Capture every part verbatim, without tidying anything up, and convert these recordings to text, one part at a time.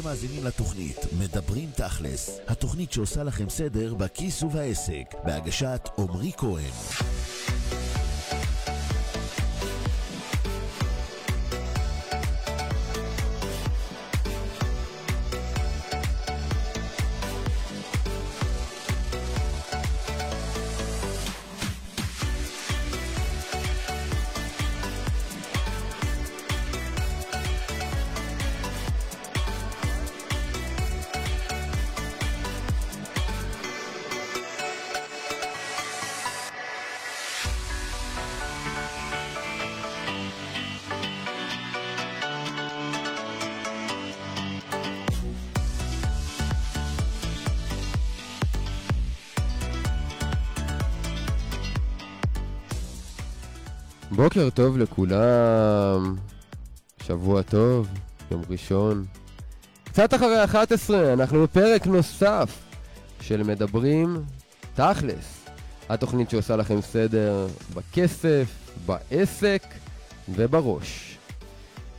אתם מאזינים לתוכנית מדברים תכלס, התוכנית שעושה לכם סדר בכיס ובעסק, בהגשת עומרי כהן. בוקר טוב לכולם, שבוע טוב, יום ראשון, קצת אחרי אחת עשרה, אנחנו בפרק נוסף של מדברים תכלס, התוכנית שעושה לכם סדר בכסף, בעסק ובראש.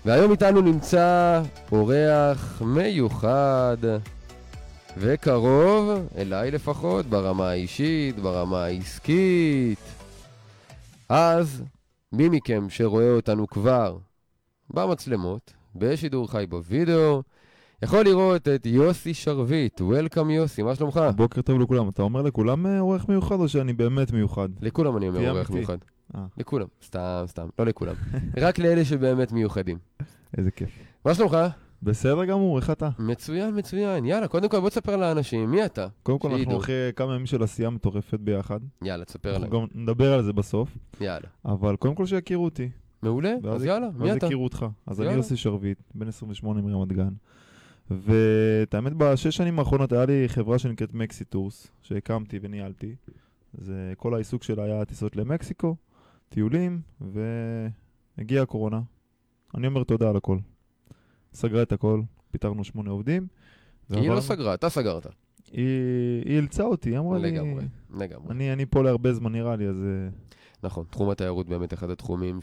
והיום איתנו נמצא אורח מיוחד וקרוב, אליי לפחות, ברמה האישית, ברמה העסקית. אז מי מכם שרואה אותנו כבר במצלמות, בשידור חי בווידאו, יכול לראות את יוסי שרביט. וולקאם יוסי, מה שלומך? בוקר טוב לכולם. אתה אומר לכולם עורך מיוחד או שאני באמת מיוחד? לכולם אני אומר עורך מיוחד. לכולם, סתם, סתם, לא לכולם. רק לאלה שבאמת מיוחדים. איזה כיף. מה שלומך? בסדר גמור, איך אתה? מצוין, מצוין. יאללה, קודם כל בוא תספר לאנשים, מי אתה? קודם כל אנחנו אחרי כמה ימים של עשייה מטורפת ביחד. יאללה, תספר עליי. אנחנו גם נדבר על זה בסוף. יאללה. אבל קודם כל שיכירו אותי. מעולה, אז יאללה, מי אתה? ואז יכירו אותך. אז אני יוסי שרביט, בן עשרים ושמונה מרמת גן. ותאמת, בשש שנים האחרונות היה לי חברה שנקראת מקסיטורס, שהקמתי וניהלתי. זה כל העיסוק שלה היה טיסות למקסיקו, טיולים, והגיעה הקורונה. אני אומר תודה על הכל. סגרה את הכל, פיתרנו שמונה עובדים. היא לא סגרה, אתה סגרת. היא הלצה אותי, היא אמרה לי... לגמרי, לגמרי. אני פה להרבה זמן נראה לי, אז... נכון, תחום התיירות באמת אחד התחומים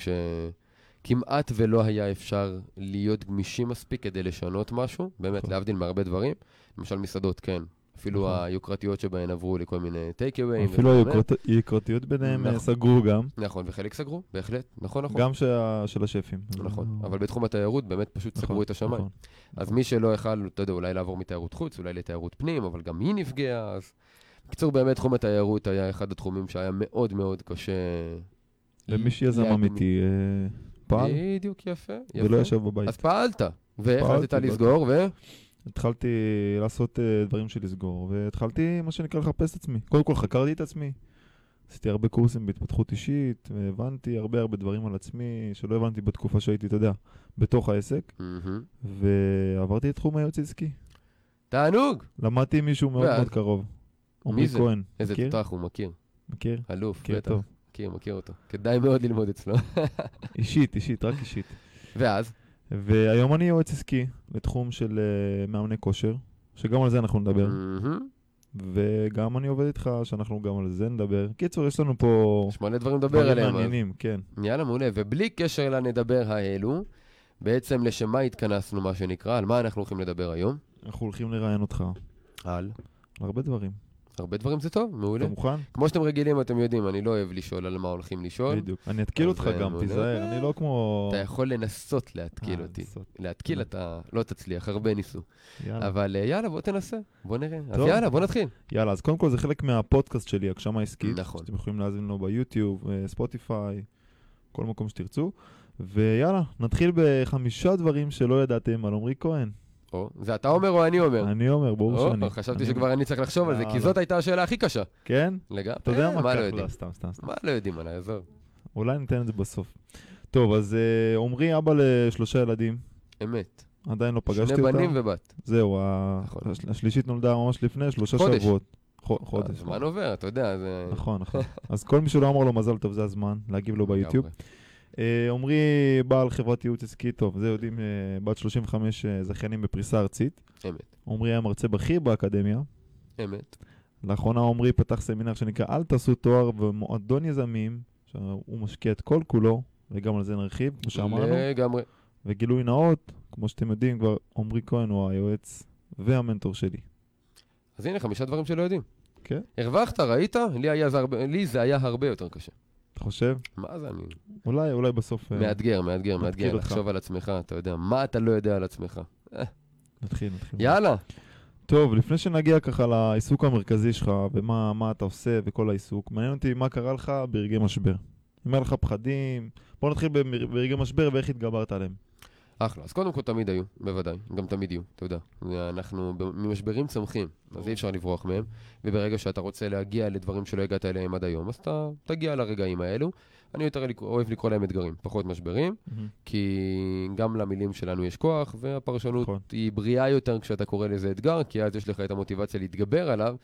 שכמעט ולא היה אפשר להיות גמישים מספיק כדי לשנות משהו, באמת להבדיל מהרבה דברים, למשל מסעדות, כן. אפילו היוקרתיות שבהן עברו לכל מיני טייק-אוויים. אפילו היוקרתיות ביניהם סגרו גם. נכון, וחלק סגרו, בהחלט, נכון, נכון. גם של השפים. נכון, אבל בתחום התיירות באמת פשוט סגרו את השמיים. אז מי שלא יכל, אתה יודע, אולי לעבור מתיירות חוץ, אולי לתיירות פנים, אבל גם היא נפגעה. בקיצור, באמת תחום התיירות היה אחד התחומים שהיה מאוד מאוד קשה. למי שיזם אמיתי פעל. בדיוק, יפה. ולא ישב בבית. אז פעלת, והחלטת לסגור, ו... התחלתי לעשות uh, דברים שלי לסגור, והתחלתי, מה שנקרא, לחפש את עצמי. קודם כל חקרתי את עצמי, עשיתי הרבה קורסים בהתפתחות אישית, והבנתי הרבה הרבה דברים על עצמי, שלא הבנתי בתקופה שהייתי, אתה יודע, בתוך העסק, mm-hmm. ועברתי את תחום היועץ עסקי. תענוג! למדתי מישהו מאוד מאוד קרוב. עומרי כהן. איזה תותח, הוא מכיר. מכיר? אלוף, מכיר בטח. טוב. מכיר, מכיר אותו. כדאי מאוד ללמוד אצלו. אישית, אישית, רק אישית. ואז? והיום אני יועץ עסקי לתחום של uh, מאמני כושר, שגם על זה אנחנו נדבר. Mm-hmm. וגם אני עובד איתך שאנחנו גם על זה נדבר. קיצור, יש לנו פה... יש מלא דברים לדבר עליהם. דברים מעניינים, כן. יאללה, מעולה. ובלי קשר אלא נדבר האלו, בעצם לשמה התכנסנו מה שנקרא, על מה אנחנו הולכים לדבר היום? אנחנו הולכים לראיין אותך. על? הרבה דברים. הרבה דברים זה טוב, מעולה. אתה מוכן? כמו שאתם רגילים, אתם יודעים, אני לא אוהב לשאול על מה הולכים לשאול. בדיוק. אני אתקיל אותך גם, תיזהר, אני לא כמו... אתה יכול לנסות להתקיל אותי. להתקיל אתה לא תצליח, הרבה ניסו. אבל יאללה, בוא תנסה, בוא נראה. אז יאללה, בוא נתחיל. יאללה, אז קודם כל זה חלק מהפודקאסט שלי, עקשנות עסקית. נכון. שאתם יכולים להזמין לו ביוטיוב, ספוטיפיי, כל מקום שתרצו. ויאללה, נתחיל בחמישה דברים שלא ידעתם על עומרי כהן. זה אתה אומר או אני אומר? אני אומר, ברור שאני. חשבתי שכבר אני צריך לחשוב על זה, כי זאת הייתה השאלה הכי קשה. כן? לגמרי. אתה יודע מה כך לא, סתם, סתם. מה לא יודעים עליי, עזוב. אולי ניתן את זה בסוף. טוב, אז עומרי אבא לשלושה ילדים. אמת. עדיין לא פגשתי אותה. שני בנים ובת. זהו, השלישית נולדה ממש לפני שלושה שבועות. חודש. הזמן עובר, אתה יודע. נכון, נכון. אז כל מי שלא אמר לו מזל טוב, זה הזמן, להגיב לו ביוטיוב. עומרי בעל חברת ייעוץ עסקי, טוב, זה יודעים, בת שלושים וחמש זכיינים בפריסה ארצית. אמת. עומרי היה מרצה בכיר באקדמיה. אמת. לאחרונה עומרי פתח סמינר שנקרא אל תעשו תואר ומועדון יזמים, שהוא משקיע את כל כולו, וגם על זה נרחיב, כמו שאמרנו. לגמרי. וגילוי נאות, כמו שאתם יודעים כבר, עומרי כהן הוא היועץ והמנטור שלי. אז הנה חמישה דברים שלא יודעים. כן. הרווחת, ראית? לי זה היה הרבה יותר קשה. אתה חושב? מה זה אני? אולי, אולי בסוף... מאתגר, מאתגר, מאתגר. לחשוב על עצמך, אתה יודע. מה אתה לא יודע על עצמך? נתחיל, נתחיל. יאללה. טוב, לפני שנגיע ככה לעיסוק המרכזי שלך, ומה מה אתה עושה וכל העיסוק, מעניין אותי מה קרה לך ברגעי משבר. אם היה לך פחדים, בוא נתחיל ברגעי משבר ואיך התגברת עליהם. אחלה, אז קודם כל תמיד היו, בוודאי, גם תמיד יהיו, אתה יודע. אנחנו ממשברים צמחים, אז אי אפשר לברוח מהם, וברגע שאתה רוצה להגיע לדברים שלא הגעת אליהם עד היום, אז אתה תגיע לרגעים האלו. אני יותר אוהב לקרוא להם אתגרים, פחות משברים, כי גם למילים שלנו יש כוח, והפרשנות היא בריאה יותר כשאתה קורא לזה אתגר, כי אז יש לך את המוטיבציה להתגבר עליו.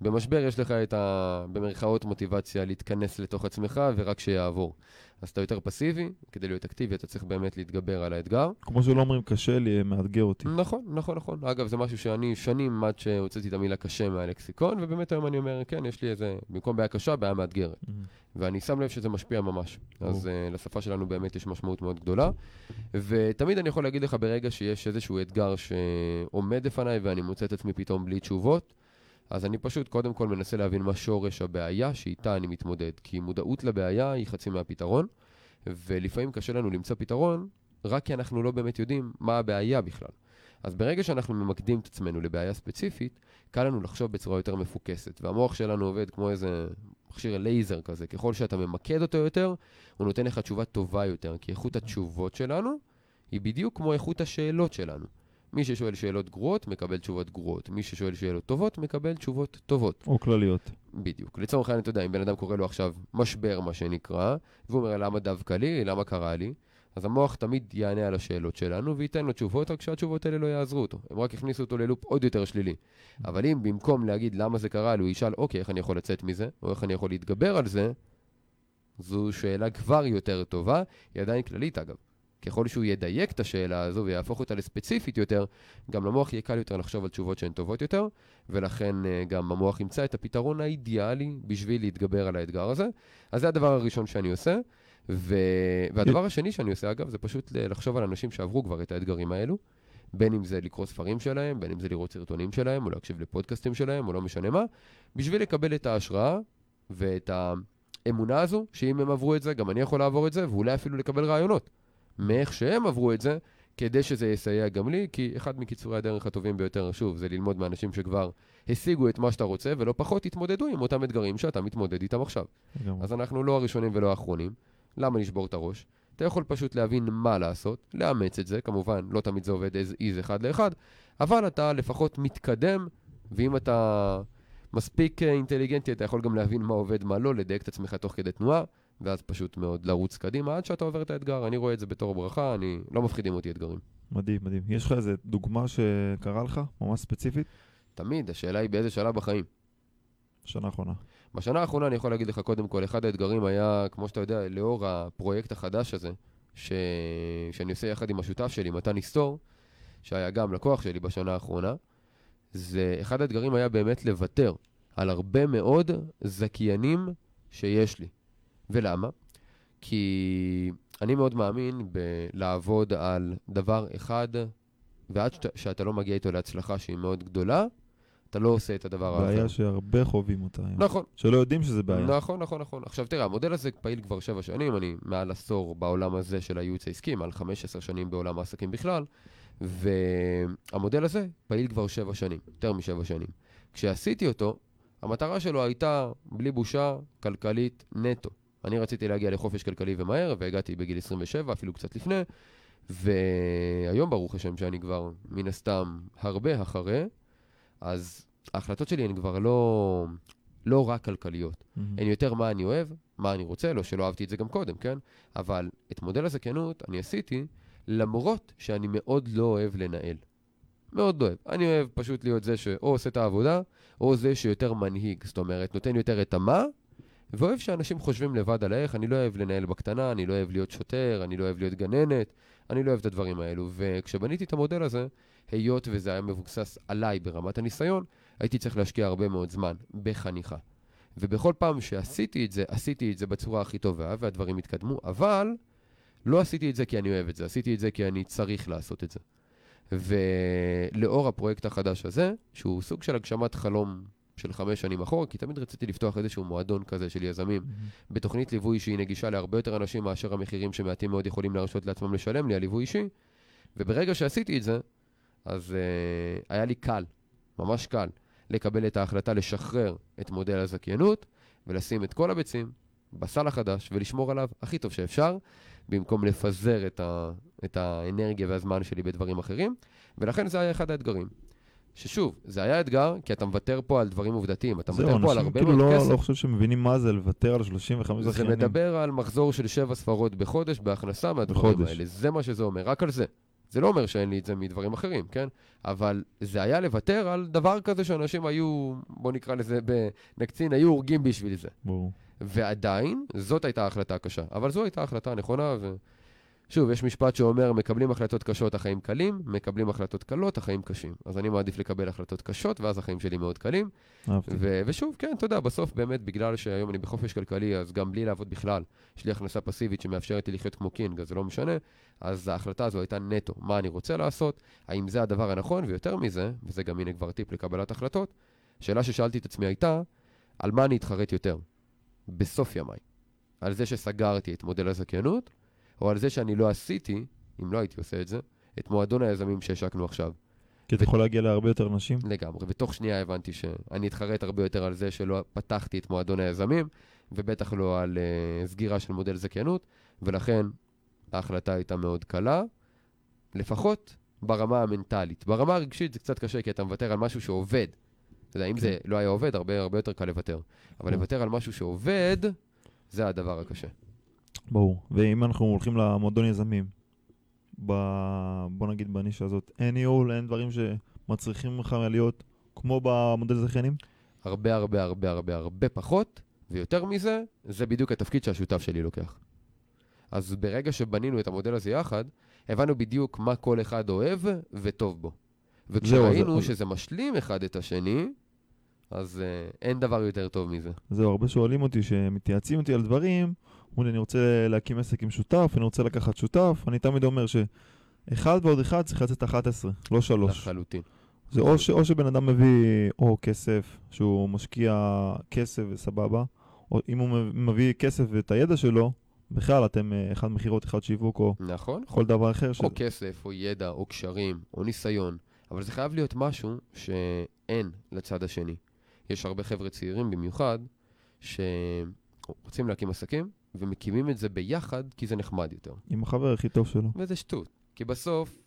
במשבר יש לך את ה... במרכאות מוטיבציה להתכנס לתוך עצמך ורק שיעבור. אז אתה יותר פסיבי, כדי להיות אקטיבי אתה צריך באמת להתגבר על האתגר. כמו שלא אומרים קשה לי, מאתגר אותי. נכון, נכון, נכון. אגב, זה משהו שאני שנים עד שהוצאתי את המילה קשה מהלקסיקון, ובאמת היום אני אומר, כן, יש לי איזה, במקום בעיה קשה, בעיה מאתגרת. Mm-hmm. ואני שם לב שזה משפיע ממש. Oh. אז uh, לשפה שלנו באמת יש משמעות מאוד גדולה. ותמיד אני יכול להגיד לך ברגע שיש איזשהו אתגר שעומד לפניי ואני מוצא את עצמי פתאום בלי תשובות, אז אני פשוט קודם כל מנסה להבין מה שורש הבעיה שאיתה אני מתמודד, כי מודעות לבעיה היא חצי מהפתרון, ולפעמים קשה לנו למצוא פתרון, רק כי אנחנו לא באמת יודעים מה הבעיה בכלל. אז ברגע שאנחנו ממקדים את עצמנו לבעיה ספציפית, קל לנו לחשוב בצורה יותר מפוקסת, והמוח שלנו עובד כמו איזה מכשיר לייזר כזה, ככל שאתה ממקד אותו יותר, הוא נותן לך תשובה טובה יותר, כי איכות התשובות שלנו היא בדיוק כמו איכות השאלות שלנו. מי ששואל שאלות גרועות, מקבל תשובות גרועות. מי ששואל שאלות טובות, מקבל תשובות טובות. או כלליות. בדיוק. לצורך העניין, אתה יודע, אם בן אדם קורא לו עכשיו משבר, מה שנקרא, והוא אומר, למה דווקא לי? למה קרה לי? אז המוח תמיד יענה על השאלות שלנו, וייתן לו תשובות, רק שהתשובות האלה לא יעזרו אותו. הם רק הכניסו אותו ללופ עוד יותר שלילי. אבל אם במקום להגיד למה זה קרה, הוא ישאל, אוקיי, איך אני יכול לצאת מזה? או איך אני יכול להתגבר על זה? זו שאלה כבר יותר טובה, היא עדיין כללית, אגב. ככל שהוא ידייק את השאלה הזו ויהפוך אותה לספציפית יותר, גם למוח יהיה קל יותר לחשוב על תשובות שהן טובות יותר, ולכן גם המוח ימצא את הפתרון האידיאלי בשביל להתגבר על האתגר הזה. אז זה הדבר הראשון שאני עושה, ו... והדבר השני שאני עושה, אגב, זה פשוט לחשוב על אנשים שעברו כבר את האתגרים האלו, בין אם זה לקרוא ספרים שלהם, בין אם זה לראות סרטונים שלהם, או להקשיב לפודקאסטים שלהם, או לא משנה מה, בשביל לקבל את ההשראה ואת האמונה הזו, שאם הם עברו את זה, גם אני יכול לעבור את זה, ואולי אפילו לקבל רעיונות. מאיך שהם עברו את זה, כדי שזה יסייע גם לי, כי אחד מקיצורי הדרך הטובים ביותר, שוב, זה ללמוד מאנשים שכבר השיגו את מה שאתה רוצה, ולא פחות התמודדו עם אותם אתגרים שאתה מתמודד איתם עכשיו. אז אנחנו לא הראשונים ולא האחרונים. למה נשבור את הראש? אתה יכול פשוט להבין מה לעשות, לאמץ את זה, כמובן, לא תמיד זה עובד איז, איז אחד לאחד, אבל אתה לפחות מתקדם, ואם אתה מספיק אינטליגנטי, אתה יכול גם להבין מה עובד, מה לא, לדייק את עצמך תוך כדי תנועה, ואז פשוט מאוד לרוץ קדימה, עד שאתה עובר את האתגר. אני רואה את זה בתור ברכה, אני... לא מפחידים אותי אתגרים. מדהים, מדהים. יש לך איזה דוגמה שקרה לך, ממש ספציפית? תמיד, השאלה היא באיזה שאלה בחיים. בשנה האחרונה. בשנה האחרונה אני יכול להגיד לך קודם כל, אחד האתגרים היה, כמו שאתה יודע, לאור הפרויקט החדש הזה, ש... שאני עושה יחד עם השותף שלי, מתן איסטור, שהיה גם לקוח שלי בשנה האחרונה, זה... אחד האתגרים היה באמת לוותר על הרבה מאוד זכיינים שיש לי. ולמה? כי אני מאוד מאמין בלעבוד על דבר אחד, ועד שאתה לא מגיע איתו להצלחה שהיא מאוד גדולה, אתה לא עושה את הדבר האחר. בעיה שהרבה חווים אותה. נכון. שלא יודעים שזה בעיה. נכון, נכון, נכון. עכשיו תראה, המודל הזה פעיל כבר שבע שנים, אני מעל עשור בעולם הזה של הייעוץ העסקי, מעל חמש עשרה שנים בעולם העסקים בכלל, והמודל הזה פעיל כבר שבע שנים, יותר משבע שנים. כשעשיתי אותו, המטרה שלו הייתה בלי בושה כלכלית נטו. אני רציתי להגיע לחופש כלכלי ומהר, והגעתי בגיל עשרים ושבע, אפילו קצת לפני, והיום ברוך השם שאני כבר מן הסתם הרבה אחרי, אז ההחלטות שלי הן כבר לא, לא רק כלכליות. Mm-hmm. הן יותר מה אני אוהב, מה אני רוצה, לא שלא אהבתי את זה גם קודם, כן? אבל את מודל הזכיינות אני עשיתי, למרות שאני מאוד לא אוהב לנהל. מאוד לא אוהב. אני אוהב פשוט להיות זה שאו עושה את העבודה, או זה שיותר מנהיג, זאת אומרת, נותן יותר את המה, ואוהב שאנשים חושבים לבד על איך, אני לא אוהב לנהל בקטנה, אני לא אוהב להיות שוטר, אני לא אוהב להיות גננת, אני לא אוהב את הדברים האלו. וכשבניתי את המודל הזה, היות וזה היה מבוסס עליי ברמת הניסיון, הייתי צריך להשקיע הרבה מאוד זמן בחניכה. ובכל פעם שעשיתי את זה, עשיתי את זה בצורה הכי טובה, והדברים התקדמו, אבל לא עשיתי את זה כי אני אוהב את זה, עשיתי את זה כי אני צריך לעשות את זה. ולאור הפרויקט החדש הזה, שהוא סוג של הגשמת חלום של חמש שנים אחורה, כי תמיד רציתי לפתוח איזשהו מועדון כזה של יזמים, mm-hmm. בתוכנית ליווי שהיא נגישה להרבה יותר אנשים מאשר המחירים שמעטים מאוד יכולים להרשות לעצמם לשלם לי על ליווי אישי, וברגע שעשיתי את זה, אז uh, היה לי קל, ממש קל, לקבל את ההחלטה לשחרר את מודל הזכיינות, ולשים את כל הביצים בסל החדש, ולשמור עליו הכי טוב שאפשר, במקום לפזר את, ה, את האנרגיה והזמן שלי בדברים אחרים, ולכן זה היה אחד האתגרים. ששוב, זה היה אתגר, כי אתה מוותר פה על דברים עובדתיים, אתה מוותר פה על הרבה מאוד כסף. אנשים לא חושב שמבינים מה זה לוותר על שלושים וחמישה זכיינים. זה מדבר על מחזור של שבע ספרות בחודש, בהכנסה מהדברים האלה. זה מה שזה אומר, רק על זה. זה לא אומר שאין לי את זה מדברים אחרים, כן? אבל זה היה לוותר על דבר כזה שאנשים היו, בוא נקרא לזה בנקצין, היו הורגים בשביל זה. ברור. ועדיין, זאת הייתה ההחלטה הקשה. אבל זו הייתה ההחלטה הנכונה, ו... שוב, יש משפט שאומר, מקבלים החלטות קשות, החיים קלים, מקבלים החלטות קלות, החיים קשים. אז אני מעדיף לקבל החלטות קשות, ואז החיים שלי מאוד קלים. ו- ושוב, כן, תודה, בסוף באמת, בגלל שהיום אני בחופש כלכלי, אז גם בלי לעבוד בכלל, יש לי הכנסה פסיבית שמאפשרת לי לחיות כמו קינג, אז זה לא משנה. אז ההחלטה הזו הייתה נטו, מה אני רוצה לעשות, האם זה הדבר הנכון, ויותר מזה, וזה גם הנה כבר טיפ לקבלת החלטות, שאלה ששאלתי את עצמי הייתה, על מה אני התחרט יותר? בסוף ימי. על זה שסגרתי את מודל הזכיינות, או על זה שאני לא עשיתי, אם לא הייתי עושה את זה, את מועדון היזמים שהשקנו עכשיו. כי אתה יכול להגיע להרבה יותר אנשים? לגמרי, ותוך שנייה הבנתי שאני אתחרט הרבה יותר על זה שלא פתחתי את מועדון היזמים, ובטח לא על uh, סגירה של מודל זכיינות, ולכן ההחלטה הייתה מאוד קלה, לפחות ברמה המנטלית. ברמה הרגשית זה קצת קשה, כי אתה מוותר על משהו שעובד. אתה יודע, אם זה לא היה עובד, הרבה, הרבה יותר קל לוותר. אבל לוותר על משהו שעובד, זה הדבר הקשה. ברור. ואם אנחנו הולכים למועדון יזמים, בוא נגיד בנישה הזאת, אין ניהול, אין דברים שמצריכים לך להיות כמו במודל זכיינים? הרבה, הרבה, הרבה, הרבה, הרבה פחות, ויותר מזה, זה בדיוק התפקיד שהשותף שלי לוקח. אז ברגע שבנינו את המודל הזה יחד, הבנו בדיוק מה כל אחד אוהב וטוב בו. וכשראינו שזה משלים אחד את השני, אז אין דבר יותר טוב מזה. זהו, הרבה שואלים אותי שמתייעצים אותי על דברים, אני רוצה להקים עסק עם שותף, אני רוצה לקחת שותף, אני תמיד אומר שאחד ועוד אחד צריך לצאת אחת עשרה, לא שלוש. לחלוטין. זה או שבן אדם מביא או כסף, שהוא משקיע כסף וסבבה, או אם הוא מביא כסף ואת הידע שלו, בכלל אתם אחד מחירות, אחד שיווק, או כל דבר אחר. או כסף, או ידע, או קשרים, או ניסיון. אבל זה חייב להיות משהו שאין לצד השני. יש הרבה חבר'ה צעירים במיוחד שרוצים להקים עסקים ומקימים את זה ביחד כי זה נחמד יותר. עם החבר הכי טוב שלו. וזה שטות. כי בסוף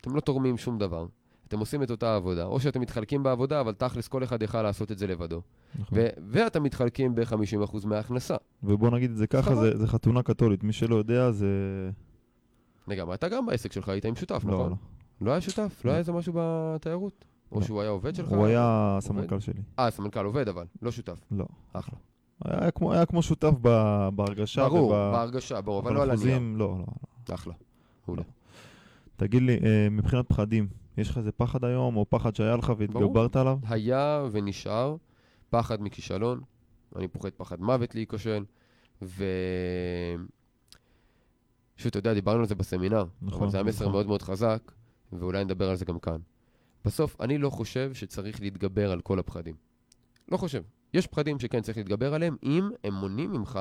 אתם לא תורמים שום דבר. אתם עושים את אותה עבודה. או שאתם מתחלקים בעבודה אבל תכלס כל אחד יכל לעשות את זה לבדו. נכון. ו- ואתם מתחלקים ב-חמישים אחוז מההכנסה. ובוא נגיד את זה ככה, זה, זה חתונה קתולית. מי שלא יודע זה... נגמרי, אתה גם בעסק שלך היית עם שותף, לא, נכון? לא. לא היה שותף? לא היה איזה משהו בתיירות? או שהוא היה עובד שלך? הוא היה סמנכ"ל שלי. אה, סמנכ"ל עובד, אבל לא שותף. לא. אחלה. היה כמו שותף בהרגשה. ברור, בהרגשה, ברור, אבל לא על הנייר. לא, לא. אחלה. אולי. תגיד לי, מבחינת פחדים, יש לך איזה פחד היום, או פחד שהיה לך והתגברת עליו? היה ונשאר פחד מכישלון. אני פוחד פחד מוות להיכשל, ו... פשוט, אתה יודע, דיברנו על זה בסמינר. נכון. זה היה מסר מאוד מאוד חזק. ואולי נדבר על זה גם כאן. בסוף, אני לא חושב שצריך להתגבר על כל הפחדים. לא חושב. יש פחדים שכן צריך להתגבר עליהם, אם הם מונעים ממך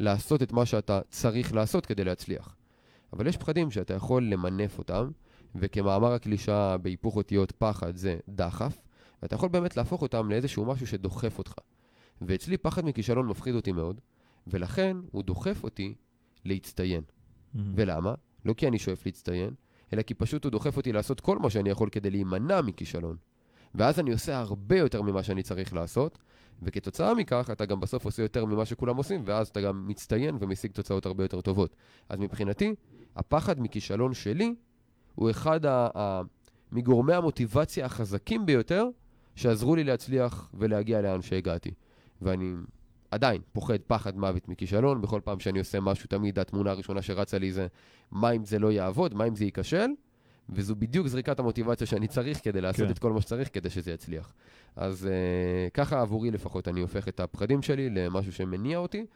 לעשות את מה שאתה צריך לעשות כדי להצליח. אבל יש פחדים שאתה יכול למנף אותם, וכמאמר הקלישה בהיפוך אותיות פחד זה דחף, ואתה יכול באמת להפוך אותם לאיזשהו משהו שדוחף אותך. ואצלי פחד מכישלון מפחיד אותי מאוד, ולכן הוא דוחף אותי להצטיין. Mm-hmm. ולמה? לא כי אני שואף להצטיין, אלא כי פשוט הוא דוחף אותי לעשות כל מה שאני יכול כדי להימנע מכישלון. ואז אני עושה הרבה יותר ממה שאני צריך לעשות, וכתוצאה מכך אתה גם בסוף עושה יותר ממה שכולם עושים, ואז אתה גם מצטיין ומשיג תוצאות הרבה יותר טובות. אז מבחינתי, הפחד מכישלון שלי הוא אחד ה- ה- מגורמי המוטיבציה החזקים ביותר, שעזרו לי להצליח ולהגיע לאן שהגעתי. ואני עדיין פוחד פחד מוות מכישלון, בכל פעם שאני עושה משהו, תמיד התמונה הראשונה שרצה לי זה, מה אם זה לא יעבוד, מה אם זה ייכשל, וזו בדיוק זריקת המוטיבציה שאני צריך כדי לעשות את כל מה שצריך כדי שזה יצליח. אז ככה עבורי לפחות, אני הופך את הפחדים שלי למשהו שמניע אותי,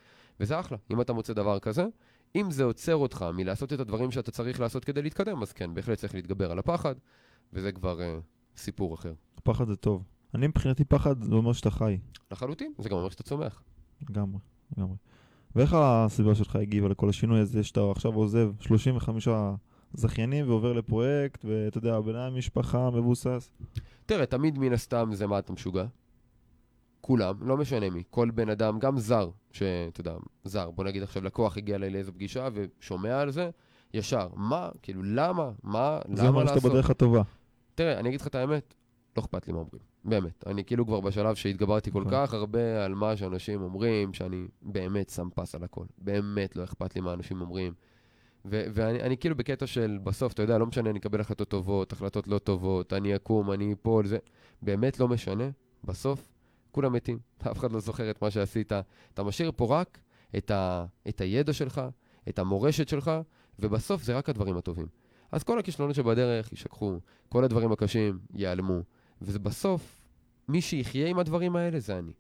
וזה אחלה. אם אתה מוצא דבר כזה, אם זה עוצר אותך מלעשות את הדברים שאתה צריך לעשות כדי להתקדם, אז כן, בהחלט צריך להתגבר על הפחד, וזה כבר אה, סיפור אחר. הפחד זה טוב. אני מבחינתי פחד זה אומר שאתה חי. לחלוטין, זה גם אומר שאתה צומח. לגמרי, לגמרי. ואיך הסביבה שלך הגיבה לכל השינוי הזה שאתה עכשיו עוזב שלושים וחמישה זכיינים ועובר לפרויקט, ואתה יודע, בנה משפחה מבוסס? תראה, תמיד מן הסתם זה מה אתה משוגע. כולם, לא משנה מי, כל בן אדם, גם זר, שאתה יודע, זר, בוא נגיד עכשיו לקוח הגיע אליי לאיזו פגישה ושומע על זה, ישר, מה, כאילו, למה, מה, למה לעשות? זה אומר שאתה בדרך הטובה. תראה, אני אגיד לך את האמת, לא אכפת לי מה אומרים, באמת. אני כאילו כבר בשלב שהתגברתי כל כך הרבה על מה שאנשים אומרים, שאני באמת שם פס על הכל, באמת לא אכפת לי מה אנשים אומרים, ואני כאילו בקטע של בסוף, אתה יודע, לא משנה, אני אקבל החלטות טובות, החלטות לא טובות, אני אקום, אני אפול, זה באמת לא משנה, בסוף כולם מתים, אף אחד לא זוכר את מה שעשית. אתה משאיר פה רק את, ה, את הידע שלך, את המורשת שלך, ובסוף זה רק הדברים הטובים. אז כל הכישלונות שבדרך ישכחו, כל הדברים הקשים ייעלמו, ובסוף מי שיחיה עם הדברים האלה זה אני.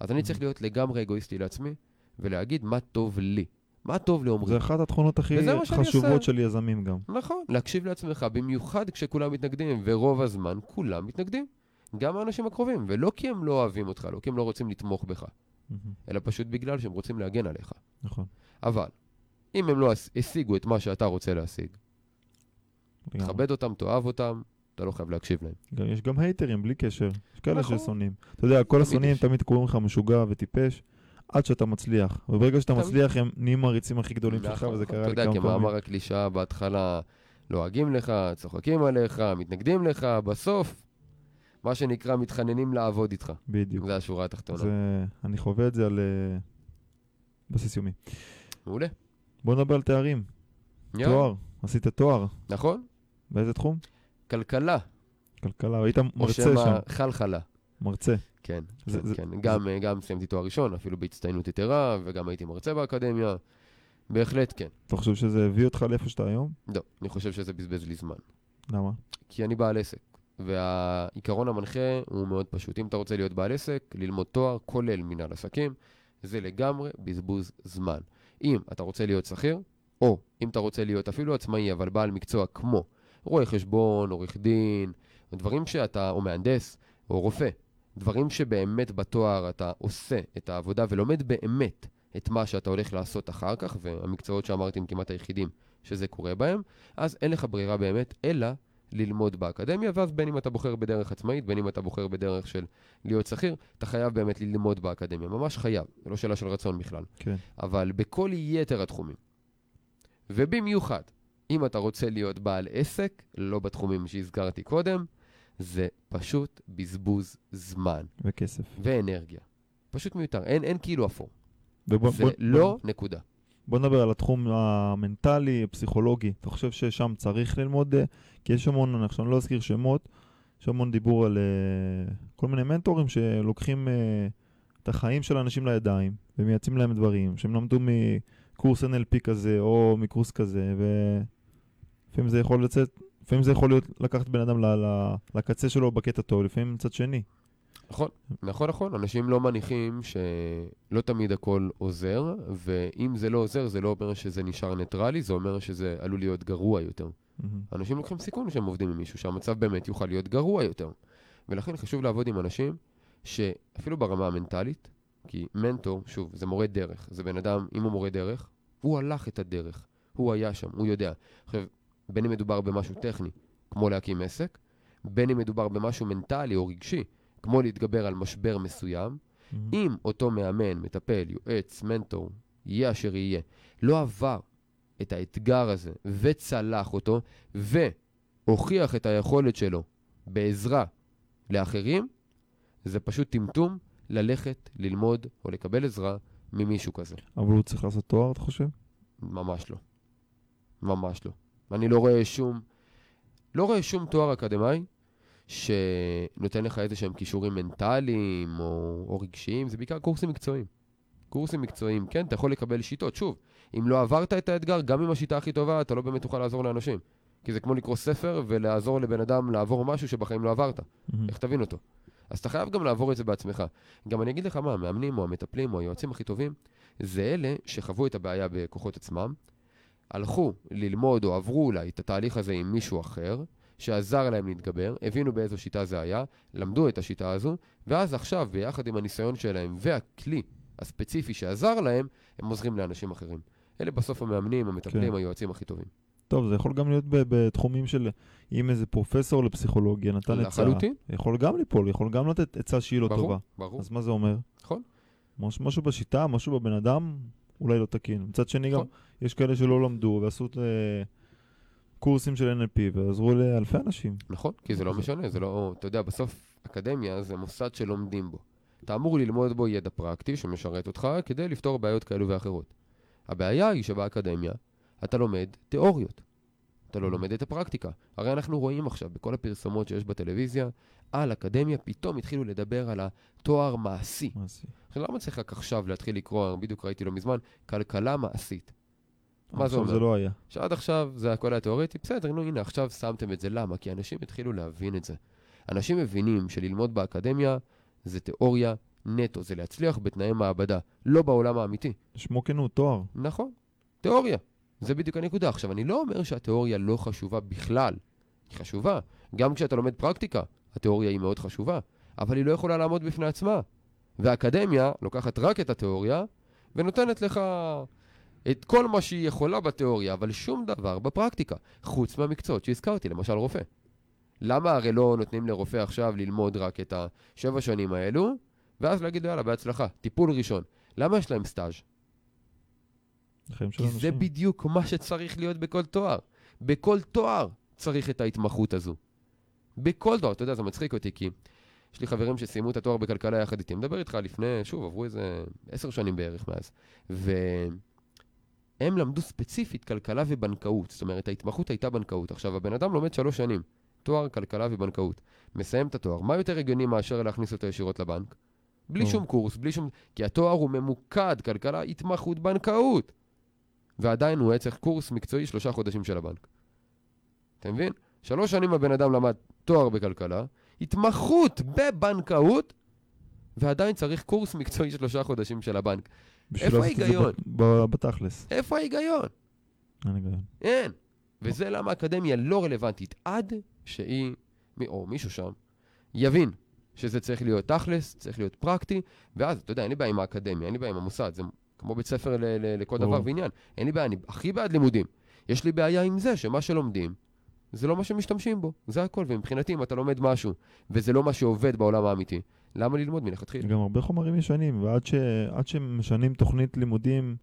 אז אני צריך להיות לגמרי אגואיסטי לעצמי, ולהגיד מה טוב לי, מה טוב לעומרי. זה אחת התכונות הכי חשובות של יזמים גם. נכון, להקשיב לעצמך, במיוחד כשכולם מתנגדים, ורוב הזמן כולם מתנגדים. גם האנשים הקרובים, ולא כי הם לא אוהבים אותך, לא כי הם לא רוצים לתמוך בך, mm-hmm. אלא פשוט בגלל שהם רוצים להגן עליך. נכון. אבל, אם הם לא השיגו את מה שאתה רוצה להשיג, גם. תכבד אותם, תאהב אותם, אתה לא חייב להקשיב להם. גם, יש גם הייטרים, בלי קשר. יש כאלה נכון. שסונים. אתה יודע, כל הסונים תמיד קוראים לך משוגע וטיפש, עד שאתה מצליח. וברגע שאתה תמיד. מצליח, הם נהיים הריצים הכי גדולים נכון. שלך, וזה קרה לי כמה פעמים. אתה יודע, כמאמר הקלישה בהתחלה, לועגים לך, צוחקים עליך, מתנגדים לך, בסוף מה שנקרא, מתחננים לעבוד איתך. בדיוק. זה השורה התחתונה. זה, אני חווה את זה על בסיס יומי. מעולה. בוא נדבר על תארים. יום. תואר. עשית תואר. נכון. באיזה תחום? כלכלה. כלכלה. היית מרצה שם. או שם חלחלה. מרצה. כן. זה, כן, זה, כן. זה, גם, זה... גם סיימתי תואר ראשון, אפילו בהצטיינות יתרה, וגם הייתי מרצה באקדמיה. בהחלט כן. אתה חושב שזה הביא אותך לאיפה שאתה היום? לא. אני חושב שזה בזבז לי זמן. למה? כי אני בעל עסק. והעיקרון המנחה הוא מאוד פשוט. אם אתה רוצה להיות בעל עסק, ללמוד תואר, כולל מנהל עסקים, זה לגמרי בזבוז זמן. אם אתה רוצה להיות שכיר, או אם אתה רוצה להיות אפילו עצמאי, אבל בעל מקצוע כמו רואה חשבון, עורך דין, דברים שאתה, או מהנדס, או רופא, דברים שבאמת בתואר אתה עושה את העבודה ולומד באמת את מה שאתה הולך לעשות אחר כך, והמקצועות שאמרתי הם כמעט היחידים שזה קורה בהם, אז אין לך ברירה באמת, אלא ללמוד באקדמיה, ואז בין אם אתה בוחר בדרך עצמאית, בין אם אתה בוחר בדרך של להיות שכיר, אתה חייב באמת ללמוד באקדמיה, ממש חייב, זה לא שאלה של רצון בכלל. כן. אבל בכל יתר התחומים, ובמיוחד, אם אתה רוצה להיות בעל עסק, לא בתחומים שהזכרתי קודם, זה פשוט בזבוז זמן. וכסף. ואנרגיה. פשוט מיותר, אין, אין כאילו אפור. ובוא, זה בוא, לא בוא. נקודה. בוא נדבר על התחום המנטלי, הפסיכולוגי. אתה חושב ששם צריך ללמוד, כי יש המון, אני עכשיו לא אזכיר שמות, יש המון דיבור על כל מיני מנטורים שלוקחים את החיים של האנשים לידיים, ומייצים להם דברים, שהם למדו מקורס אן אל פי כזה, או מקורס כזה, ולפעמים זה יכול לצאת, לפעמים זה יכול להיות לקחת בן אדם לקצה שלו בקטע טוב, לפעמים מצד שני. נכון, נכון, נכון. אנשים לא מניחים שלא תמיד הכל עוזר, ואם זה לא עוזר, זה לא אומר שזה נשאר ניטרלי, זה אומר שזה עלול להיות גרוע יותר. אנשים לוקחים סיכון שהם עובדים עם מישהו, שהמצב באמת יוכל להיות גרוע יותר. ולכן חשוב לעבוד עם אנשים שאפילו ברמה המנטלית, כי מנטור, שוב, זה מורה דרך. זה בן אדם, אם הוא מורה דרך, הוא הלך את הדרך. הוא היה שם, הוא יודע. עכשיו, בין אם מדובר במשהו טכני, כמו להקים עסק, בין אם מדובר במשהו מנטלי או רגשי, כמו להתגבר על משבר מסוים, mm-hmm. אם אותו מאמן, מטפל, יועץ, מנטור, יהיה אשר יהיה, לא עבר את האתגר הזה וצלח אותו, והוכיח את היכולת שלו בעזרה לאחרים, זה פשוט טמטום ללכת, ללמוד או לקבל עזרה ממישהו כזה. אבל הוא צריך לעשות תואר, אתה חושב? ממש לא. ממש לא. אני לא רואה שום, לא רואה שום תואר אקדמי, שנותן לך איזה שהם כישורים מנטליים או, או רגשיים, זה בעיקר קורסים מקצועיים. קורסים מקצועיים, כן, אתה יכול לקבל שיטות. שוב, אם לא עברת את האתגר, גם עם השיטה הכי טובה, אתה לא באמת תוכל לעזור לאנשים. כי זה כמו לקרוא ספר ולעזור לבן אדם לעבור משהו שבחיים לא עברת. Mm-hmm. איך תבין אותו? אז אתה חייב גם לעבור את זה בעצמך. גם אני אגיד לך מה, המאמנים או המטפלים או היועצים הכי טובים, זה אלה שחוו את הבעיה בכוחות עצמם, הלכו ללמוד או עברו אולי את התהליך הזה עם מישהו אחר, שעזר להם להתגבר, הבינו באיזו שיטה זה היה, למדו את השיטה הזו, ואז עכשיו ביחד עם הניסיון שלהם והכלי הספציפי שעזר להם, הם עוזרים לאנשים אחרים. אלה בסוף המאמנים, המטפלים, היועצים הכי טובים. טוב, זה יכול גם להיות בתחומים של אם איזה פרופסור לפסיכולוגיה נתן עצה. יכול גם ליפול, יכול גם לתת עצה שהיא לא טובה. אז מה זה אומר? נכון. משהו בשיטה, משהו בבן אדם, אולי לא תקין. מצד שני גם, יש כאלה שלא למדו ועשו קורסים של אן אל פי ועזרו לאלפי אנשים. נכון, כי זה לא משנה, זה לא, אתה יודע, בסוף אקדמיה זה מוסד שלומדים בו. אתה אמור ללמוד בו ידע פרקטי שמשרת אותך כדי לפתור בעיות כאלו ואחרות. הבעיה היא שבאקדמיה אתה לומד תיאוריות. אתה לא לומד את הפרקטיקה. הרי אנחנו רואים עכשיו בכל הפרסומות שיש בטלוויזיה, על אקדמיה פתאום התחילו לדבר על התואר מעשי. מעשי. למה צריך רק עכשיו להתחיל לקרוא, בדיוק ראיתי לא מזמן, כלכלה מעשית. מה זה אומר? עכשיו זה לא היה. שעד עכשיו זה הכל התיאורטי, בסדר, נו, הנה, עכשיו שמתם את זה. למה? כי אנשים התחילו להבין את זה. אנשים מבינים שללמוד באקדמיה זה תיאוריה נטו, זה להצליח בתנאי מעבדה, לא בעולם האמיתי. שמו כנו, תואר. נכון, תיאוריה. זה בדיוק הנקודה. עכשיו, אני לא אומר שהתיאוריה לא חשובה בכלל. היא חשובה. גם כשאתה לומד פרקטיקה, התיאוריה היא מאוד חשובה, אבל היא לא יכולה לעמוד בפני עצמה. והאקדמיה לוקחת רק את התיאוריה ונותנת לך את כל מה שהיא יכולה בתיאוריה, אבל שום דבר בפרקטיקה, חוץ מהמקצועות שהזכרתי, למשל רופא. למה הרי לא נותנים לרופא עכשיו ללמוד רק את השבע שנים האלו, ואז להגיד, יאללה, בהצלחה, טיפול ראשון. למה יש להם סטאז'? כי זה בדיוק מה שצריך להיות בכל תואר. בכל תואר צריך את ההתמחות הזו. בכל תואר, אתה יודע, זה מצחיק אותי, כי יש לי חברים שסיימו את התואר בכלכלה יחד איתי, מדבר איתך לפני, שוב, עברו איזה עשר שנים בערך מאז, ו... הם למדו ספציפית כלכלה ובנקאות, זאת אומרת, ההתמחות הייתה בנקאות. עכשיו, הבן אדם לומד שלוש שנים, תואר, כלכלה ובנקאות, מסיים את התואר. מה יותר הגיוני מאשר להכניס אותו ישירות לבנק? בלי שום קורס, בלי שום... כי התואר הוא ממוקד, כלכלה, התמחות, בנקאות. ועדיין הוא צריך קורס מקצועי שלושה חודשים של הבנק. אתם מבין? שלוש שנים הבן אדם למד תואר בכלכלה, התמחות בבנקאות, ועדיין צריך קורס מקצועי שלושה חודשים של הבנק. איפה ההיגיון? בתכלס. איפה ההיגיון? אין היגיון. אין. וזה למה האקדמיה לא רלוונטית, עד שהיא, או מישהו שם, יבין שזה צריך להיות תכלס, צריך להיות פרקטי, ואז, אתה יודע, אין לי בעיה עם האקדמיה, אין לי בעיה עם המוסד, זה כמו בית ספר לכל דבר ועניין. אין לי בעיה, אני הכי בעד לימודים. יש לי בעיה עם זה, שמה שלומדים, זה לא מה שמשתמשים בו, זה הכל. ומבחינתי, אם אתה לומד משהו, וזה לא מה שעובד בעולם האמיתי, למה ללמוד מלכתחילה? גם הרבה חומרים ישנים, ועד ש... עד שמשנים תוכנית לימודים,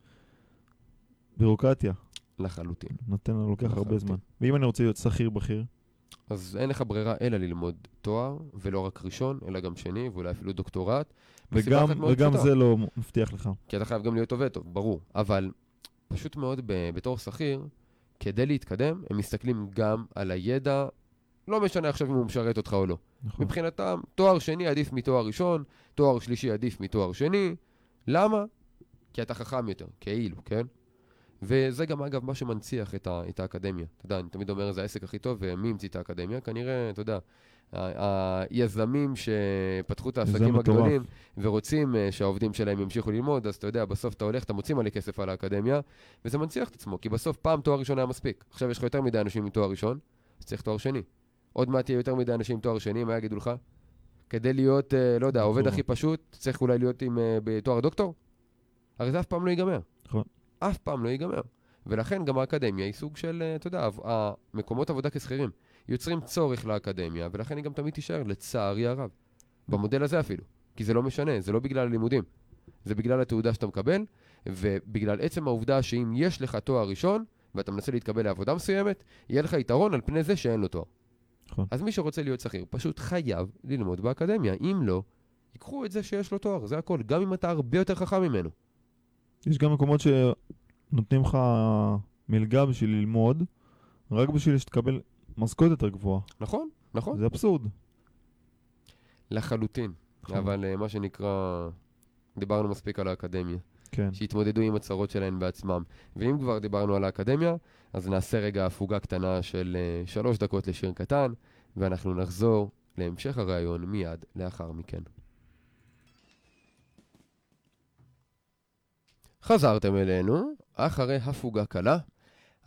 בירוקרטיה. לחלוטין. נותן, לוקח לחלוטין. הרבה זמן. ואם אני רוצה להיות שכיר בכיר? אז אין לך ברירה אלא ללמוד תואר, ולא רק ראשון, אלא גם שני, ואולי אפילו דוקטורט. וגם, וגם זה לא מבטיח לך. כי אתה חייב גם להיות עובד טוב, ברור. אבל פשוט מאוד, ב... בתור שכיר, כדי להתקדם, הם מסתכלים גם על הידע, לא משנה עכשיו אם הוא משרת אותך או לא. נכון. מבחינתם, תואר שני עדיף מתואר ראשון, תואר שלישי עדיף מתואר שני. למה? כי אתה חכם יותר, כאילו, כן? וזה גם, אגב, מה שמנציח את, ה- את האקדמיה. אתה יודע, אני תמיד אומר, זה העסק הכי טוב, ומי המציא את האקדמיה? כנראה, אתה יודע, היזמים שפתחו את העסקים הגדולים ורוצים שהעובדים שלהם ימשיכו ללמוד, אז אתה יודע, בסוף אתה הולך, אתה מוציא מלא כסף על האקדמיה, וזה מנציח את עצמו, כי בסוף פעם תואר ראשון היה מספיק. עכשיו יש לך יותר מדי אנשים עם תואר ראשון, אז צריך תואר שני. עוד מעט יהיה יותר מדי אנשים עם תואר שני, מה יגידו לך? כדי להיות, לא יודע, העובד הכי פשוט, צריך אולי להיות עם תואר דוקטור? הרי זה אף פעם לא ייגמר. אף פעם לא ייגמר. ולכן גם האקדמיה היא סוג של, אתה יודע, מקומות עבודה כשכירים. יוצרים צורך לאקדמיה, ולכן היא גם תמיד תישאר, לצערי הרב. במודל הזה אפילו. כי זה לא משנה, זה לא בגלל הלימודים. זה בגלל התעודה שאתה מקבל, ובגלל עצם העובדה שאם יש לך תואר ראשון, ואתה מנסה להתקבל לעבודה מסוימת, יהיה לך יתרון על פני זה שאין לו תואר. אז מי שרוצה להיות שכיר, פשוט חייב ללמוד באקדמיה. אם לא, יקחו את זה שיש לו תואר. זה הכל. גם אם אתה הרבה יותר חכם ממנו. יש גם מקומות שנותנים לך מלגה בשביל ללמוד, רק בשביל שתקבל משכורת יותר גבוהה. נכון, נכון. זה אבסורד. לחלוטין. אבל מה שנקרא, דיברנו מספיק על האקדמיה. כן. שהתמודדו עם הצרות שלהן בעצמם. ואם כבר דיברנו על האקדמיה, אז נעשה רגע הפוגה קטנה של שלוש דקות לשיר קטן, ואנחנו נחזור להמשך הרעיון מיד לאחר מכן. חזרתם אלינו, אחרי הפוגה קלה,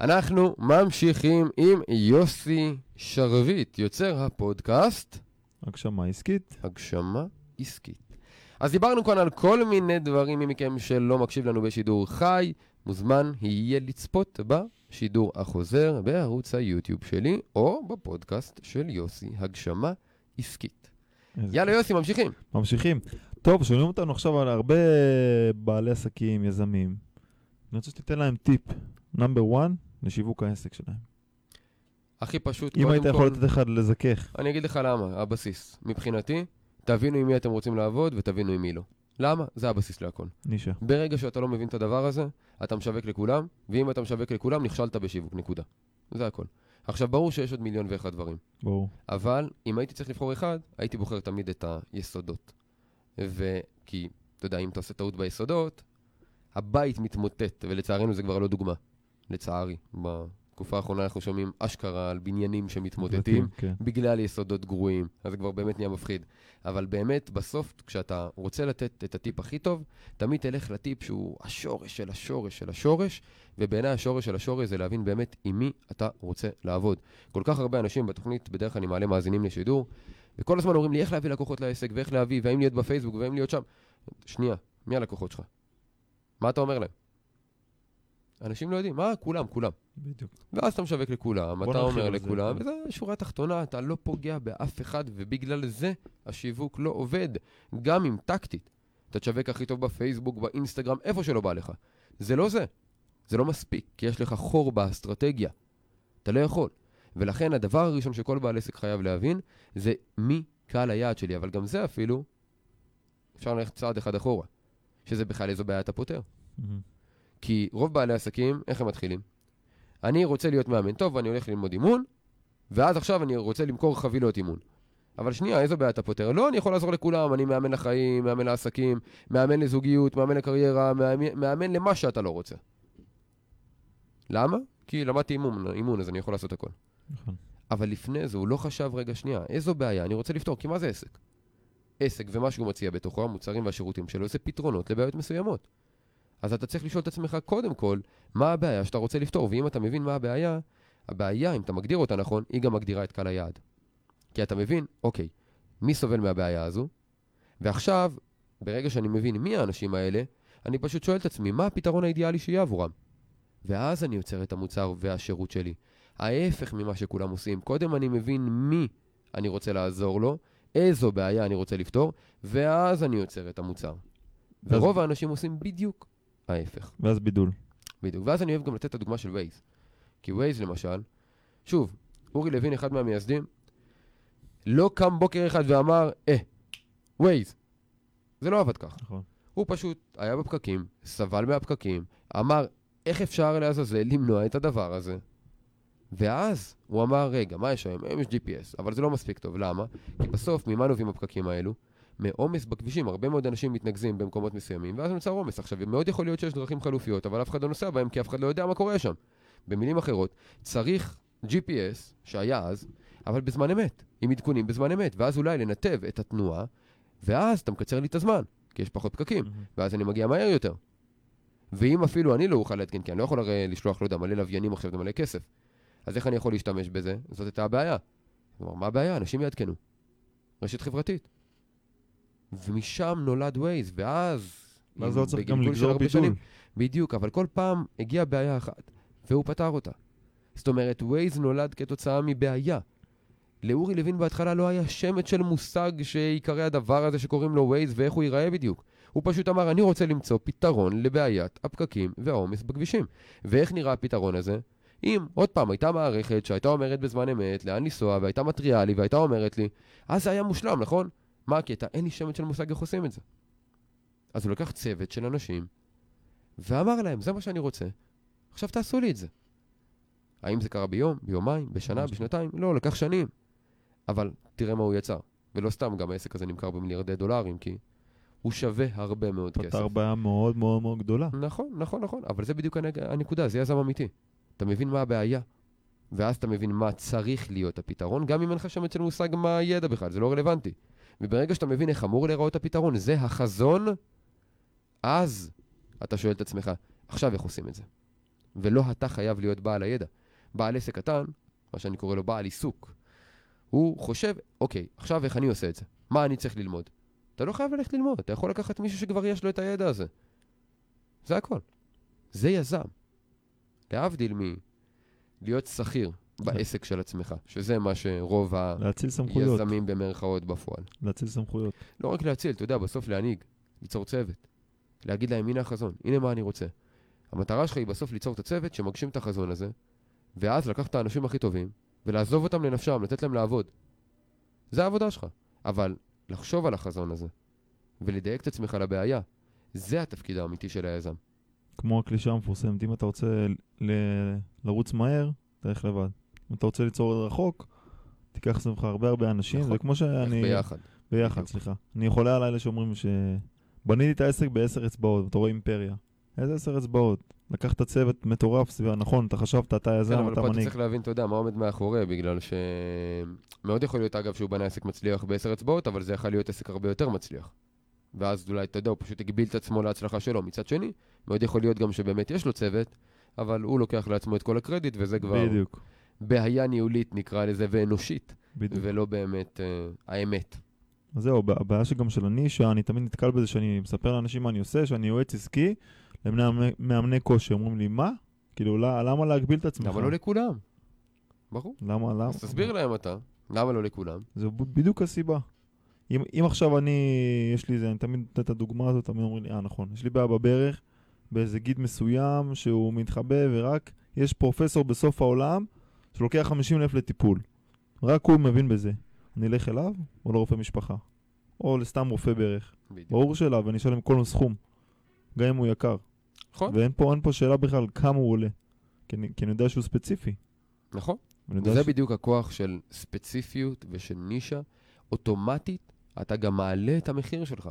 אנחנו ממשיכים עם יוסי שרביט, יוצר הפודקאסט הגשמה עסקית. הגשמה עסקית. אז דיברנו כאן על כל מיני דברים, מי מכם שלא מקשיב לנו בשידור חי, מוזמן יהיה לצפות בשידור החוזר בערוץ היוטיוב שלי, או בפודקאסט של יוסי, הגשמה עסקית. יאללה יוסי, ממשיכים. ממשיכים. טוב, שומעים אותנו עכשיו על הרבה בעלי עסקים, יזמים. אני רוצה שתיתן להם טיפ, נאמבר אחת, לשיווק העסק שלהם. הכי פשוט. אם היית יכול לתת אחד לזכך. אני אגיד לך למה, הבסיס. מבחינתי, תבינו עם מי אתם רוצים לעבוד ותבינו עם מי לא. למה? זה הבסיס להכל. נישה. ברגע שאתה לא מבין את הדבר הזה, אתה משווק לכולם, ואם אתה משווק לכולם, נכשלת בשיווק, נקודה. זה הכל. עכשיו, ברור שיש עוד מיליון ואחד דברים. ברור. אבל אם הייתי צריך לבחור אחד, הייתי בוחר תמיד את היסודות. וכי, אתה יודע, אם אתה עושה טעות ביסודות, הבית מתמוטט, ולצערנו זה כבר לא דוגמה. לצערי, בתקופה האחרונה אנחנו שומעים אשכרה על בניינים שמתמוטטים, בגלל יסודות גרועים, אז זה כבר באמת נהיה מפחיד. אבל באמת, בסוף, כשאתה רוצה לתת את הטיפ הכי טוב, תמיד תלך לטיפ שהוא השורש של השורש של השורש, ובעיני השורש של השורש זה להבין באמת עם מי אתה רוצה לעבוד. כל כך הרבה אנשים בתוכנית, בדרך אני מעלה מאזינים לשידור, וכל הזמן אומרים לי איך להביא לקוחות לעסק, ואיך להביא, והאם להיות בפייסבוק, והאם להיות שם. שנייה, מי הלקוחות שלך? מה אתה אומר להם? אנשים לא יודעים, מה? כולם, כולם. בדיוק. ואז אתה משווק לכולם, אתה אומר לכולם, וזה שורה תחתונה, אתה לא פוגע באף אחד, ובגלל זה השיווק לא עובד, גם אם טקטית. אתה תשווק הכי טוב בפייסבוק, באינסטגרם, איפה שלא בא לך. זה לא זה. זה לא מספיק, כי יש לך חור באסטרטגיה. אתה לא יכול. ולכן הדבר הראשון שכל בעל עסק חייב להבין, זה מי קהל היעד שלי. אבל גם זה אפילו, אפשר ללכת צעד אחד אחורה, שזה בכלל איזו בעיה אתה פותר. כי רוב בעלי עסקים, איך הם מתחילים? אני רוצה להיות מאמן טוב, ואני הולך ללמוד אימון, ואז עכשיו אני רוצה למכור חבילות אימון. אבל שנייה, איזו בעיה אתה פותר? לא, אני יכול לעזור לכולם, אני מאמן לחיים, מאמן לעסקים, מאמן לזוגיות, מאמן לקריירה, מאמן למה שאתה לא רוצה. למה? כי למדתי אימון, אימון, אז אני יכול לעשות הכל. נכון. אבל לפני זה הוא לא חשב רגע שנייה, איזו בעיה אני רוצה לפתור, כי מה זה עסק? עסק ומה שהוא מציע בתוכו, המוצרים והשירותים שלו, זה פתרונות לבעיות מסוימות. אז אתה צריך לשאול את עצמך קודם כל, מה הבעיה שאתה רוצה לפתור, ואם אתה מבין מה הבעיה, הבעיה, אם אתה מגדיר אותה נכון, היא גם מגדירה את קהל היעד. כי אתה מבין, אוקיי, מי סובל מהבעיה הזו? ועכשיו, ברגע שאני מבין מי האנשים האלה, אני פשוט שואל את עצמי, מה הפתרון האידיאלי שיהיה עבורם? ואז אני יוצר את המוצר והשירות שלי. ההפך ממה שכולם עושים. קודם אני מבין מי אני רוצה לעזור לו, איזו בעיה אני רוצה לפתור, ואז אני יוצר את המוצר. ורוב האנשים עושים בדיוק ההפך. ואז בידול. בדיוק. ואז אני אוהב גם לתת את הדוגמה של וויז. כי וויז למשל, שוב, אורי לוין, אחד מהמייסדים, לא קם בוקר אחד ואמר, אה, וויז. זה לא עבד כך. נכון. הוא פשוט היה בפקקים, סבל מהפקקים, אמר, איך אפשר להזזה למנוע את הדבר הזה? ואז הוא אמר, רגע, מה יש היום? היום יש ג'י פי אס, אבל זה לא מספיק טוב. למה? כי בסוף, ממה נובעים הפקקים האלו? מעומס בכבישים, הרבה מאוד אנשים מתנגזים במקומות מסוימים, ואז נוצר עומס. עכשיו, מאוד יכול להיות שיש דרכים חלופיות, אבל אף אחד לא נוסע בהם, כי אף אחד לא יודע מה קורה שם. במילים אחרות, צריך ג'י פי אס, שהיה אז, אבל בזמן אמת, עם עדכונים בזמן אמת, ואז אולי לנתב את התנועה, ואז אתה מקצר לי את הזמן, כי יש פחות פקקים, ואז אני מגיע מהר יותר. ואם אפילו אני לא אוכל להתקין, כי אני לא יכול הרי לשלוח, לא יודע, מלא לוויינים עכשיו, מלא כסף. אז איך אני יכול להשתמש בזה? זאת הייתה הבעיה. כלומר, מה הבעיה? אנשים יעדכנו. רשת חברתית. ומשם נולד וויז, ואז... ואז לא צריך גם לגזור בידול. בדיוק, אבל כל פעם הגיעה בעיה אחת, והוא פתר אותה. זאת אומרת, וויז נולד כתוצאה מבעיה. לאורי לוין בהתחלה לא היה שמץ של מושג שיקרה הדבר הזה שקוראים לו וויז, ואיך הוא ייראה בדיוק. הוא פשוט אמר, אני רוצה למצוא פתרון לבעיית הפקקים והעומס בכבישים. ואיך נראה הפתרון הזה? אם עוד פעם הייתה מערכת שהייתה אומרת בזמן אמת לאן לנסוע, והייתה מטריעה לי והייתה אומרת לי, אז זה היה מושלם, נכון? מה הקטע? אין לי שמץ של מושג איך עושים את זה. אז הוא לקח צוות של אנשים, ואמר להם, זה מה שאני רוצה, עכשיו תעשו לי את זה. האם זה קרה ביום, ביומיים, בשנה, בשנתיים? לא, לקח שנים. אבל תראה מה הוא יצר. ולא סתם, גם העסק הזה נמכר במיליארדי דולרים, כי הוא שווה הרבה מאוד כסף. פתר בעיה מאוד מאוד מאוד גדולה. נכון, נכון, נכון. אבל זה בדיוק הנקודה, זה יזם אמיתי. אתה מבין מה הבעיה, ואז אתה מבין מה צריך להיות הפתרון, גם אם אין לך שמץ של מושג מה הידע בכלל, זה לא רלוונטי. וברגע שאתה מבין איך אמור להיראות הפתרון, זה החזון, אז אתה שואל את עצמך, עכשיו איך עושים את זה? ולא אתה חייב להיות בעל הידע. בעל עסק קטן, מה שאני קורא לו בעל עיסוק, הוא חושב, אוקיי, עכשיו איך אני עושה את זה? מה אני צריך ללמוד? אתה לא חייב ללכת ללמוד, אתה יכול לקחת מישהו שכבר יש לו את הידע הזה. זה הכל. זה יזם. להבדיל מ... להיות שכיר בעסק של עצמך, שזה מה שרוב היזמים במרכאות בפועל. להציל סמכויות. לא רק להציל, אתה יודע, בסוף להנהיג, ליצור צוות, להגיד להם, הנה החזון, הנה מה אני רוצה. המטרה שלך היא בסוף ליצור את הצוות שמגשים את החזון הזה, ואז לקחת את האנשים הכי טובים, ולעזוב אותם לנפשם, לתת להם לעבוד. זה העבודה שלך. אבל לחשוב על החזון הזה, ולדייק את עצמך לבעיה, זה התפקיד האמיתי של היזם. כמו הקלישה המפורסמת, אם אתה רוצה ל- לרוץ מהר, תלך לבד. אם אתה רוצה ליצור רחוק, תיקח סמך הרבה הרבה אנשים, זה כמו שאני... ביחד. ביחד, סליחה. אני יכולה על אלה שאומרים שבניתי את העסק בעשר אצבעות, אתה רואה אימפריה. איזה עשר אצבעות? לקחת צוות מטורף סביבה, נכון, אתה חשבת, אתה יזם, אתה מנהיג. כן, אבל פה אתה צריך להבין, אתה יודע, מה עומד מאחורי, בגלל שמאוד יכול להיות, אגב, שהוא בנה עסק מצליח בעשר אצבעות, אבל זה יכול להיות עסק הרבה יותר מצליח. ואז אולי, אתה יודע, הוא פשוט הגביל את עצמו להצלחה שלו. מצד שני, מאוד יכול להיות גם שבאמת יש לו צוות, אבל הוא לוקח לעצמו את כל הקרדיט, וזה כבר בדיוק. בעיה ניהולית נקרא לזה, ואנושית, בדיוק. ולא באמת אה, האמת. אז זהו, הבעיה שגם של אני, שאני תמיד נתקל בזה שאני מספר לאנשים מה אני עושה, שאני יועץ עסקי, למאמני כושר, אומרים לי, מה? כאילו, למה להגביל את עצמך? אבל לא לכולם. ברור. למה, למה? אז תסביר להם אתה, למה לא לכולם? זו בדיוק הסיבה. אם, אם עכשיו אני, יש לי זה, אני תמיד נותן את הדוגמה הזאת, תמיד אומרים לי, אה, נכון, יש לי בעיה בברך, באיזה גיד מסוים שהוא מתחבא, ורק יש פרופסור בסוף העולם, שלוקח חמישים אלף לטיפול. רק הוא מבין בזה. אני אלך אליו, או לרופא משפחה. או לסתם רופא ברך. ברור שאליו, ואני אשלם כל סכום. גם אם הוא יקר. נכון. ואין פה, אין פה שאלה בכלל כמה הוא עולה. כי אני, כי אני יודע שהוא ספציפי. נכון. וזה ש... בדיוק הכוח של ספציפיות ושל נישה, אוטומטית, אתה גם מעלה את המחיר שלך.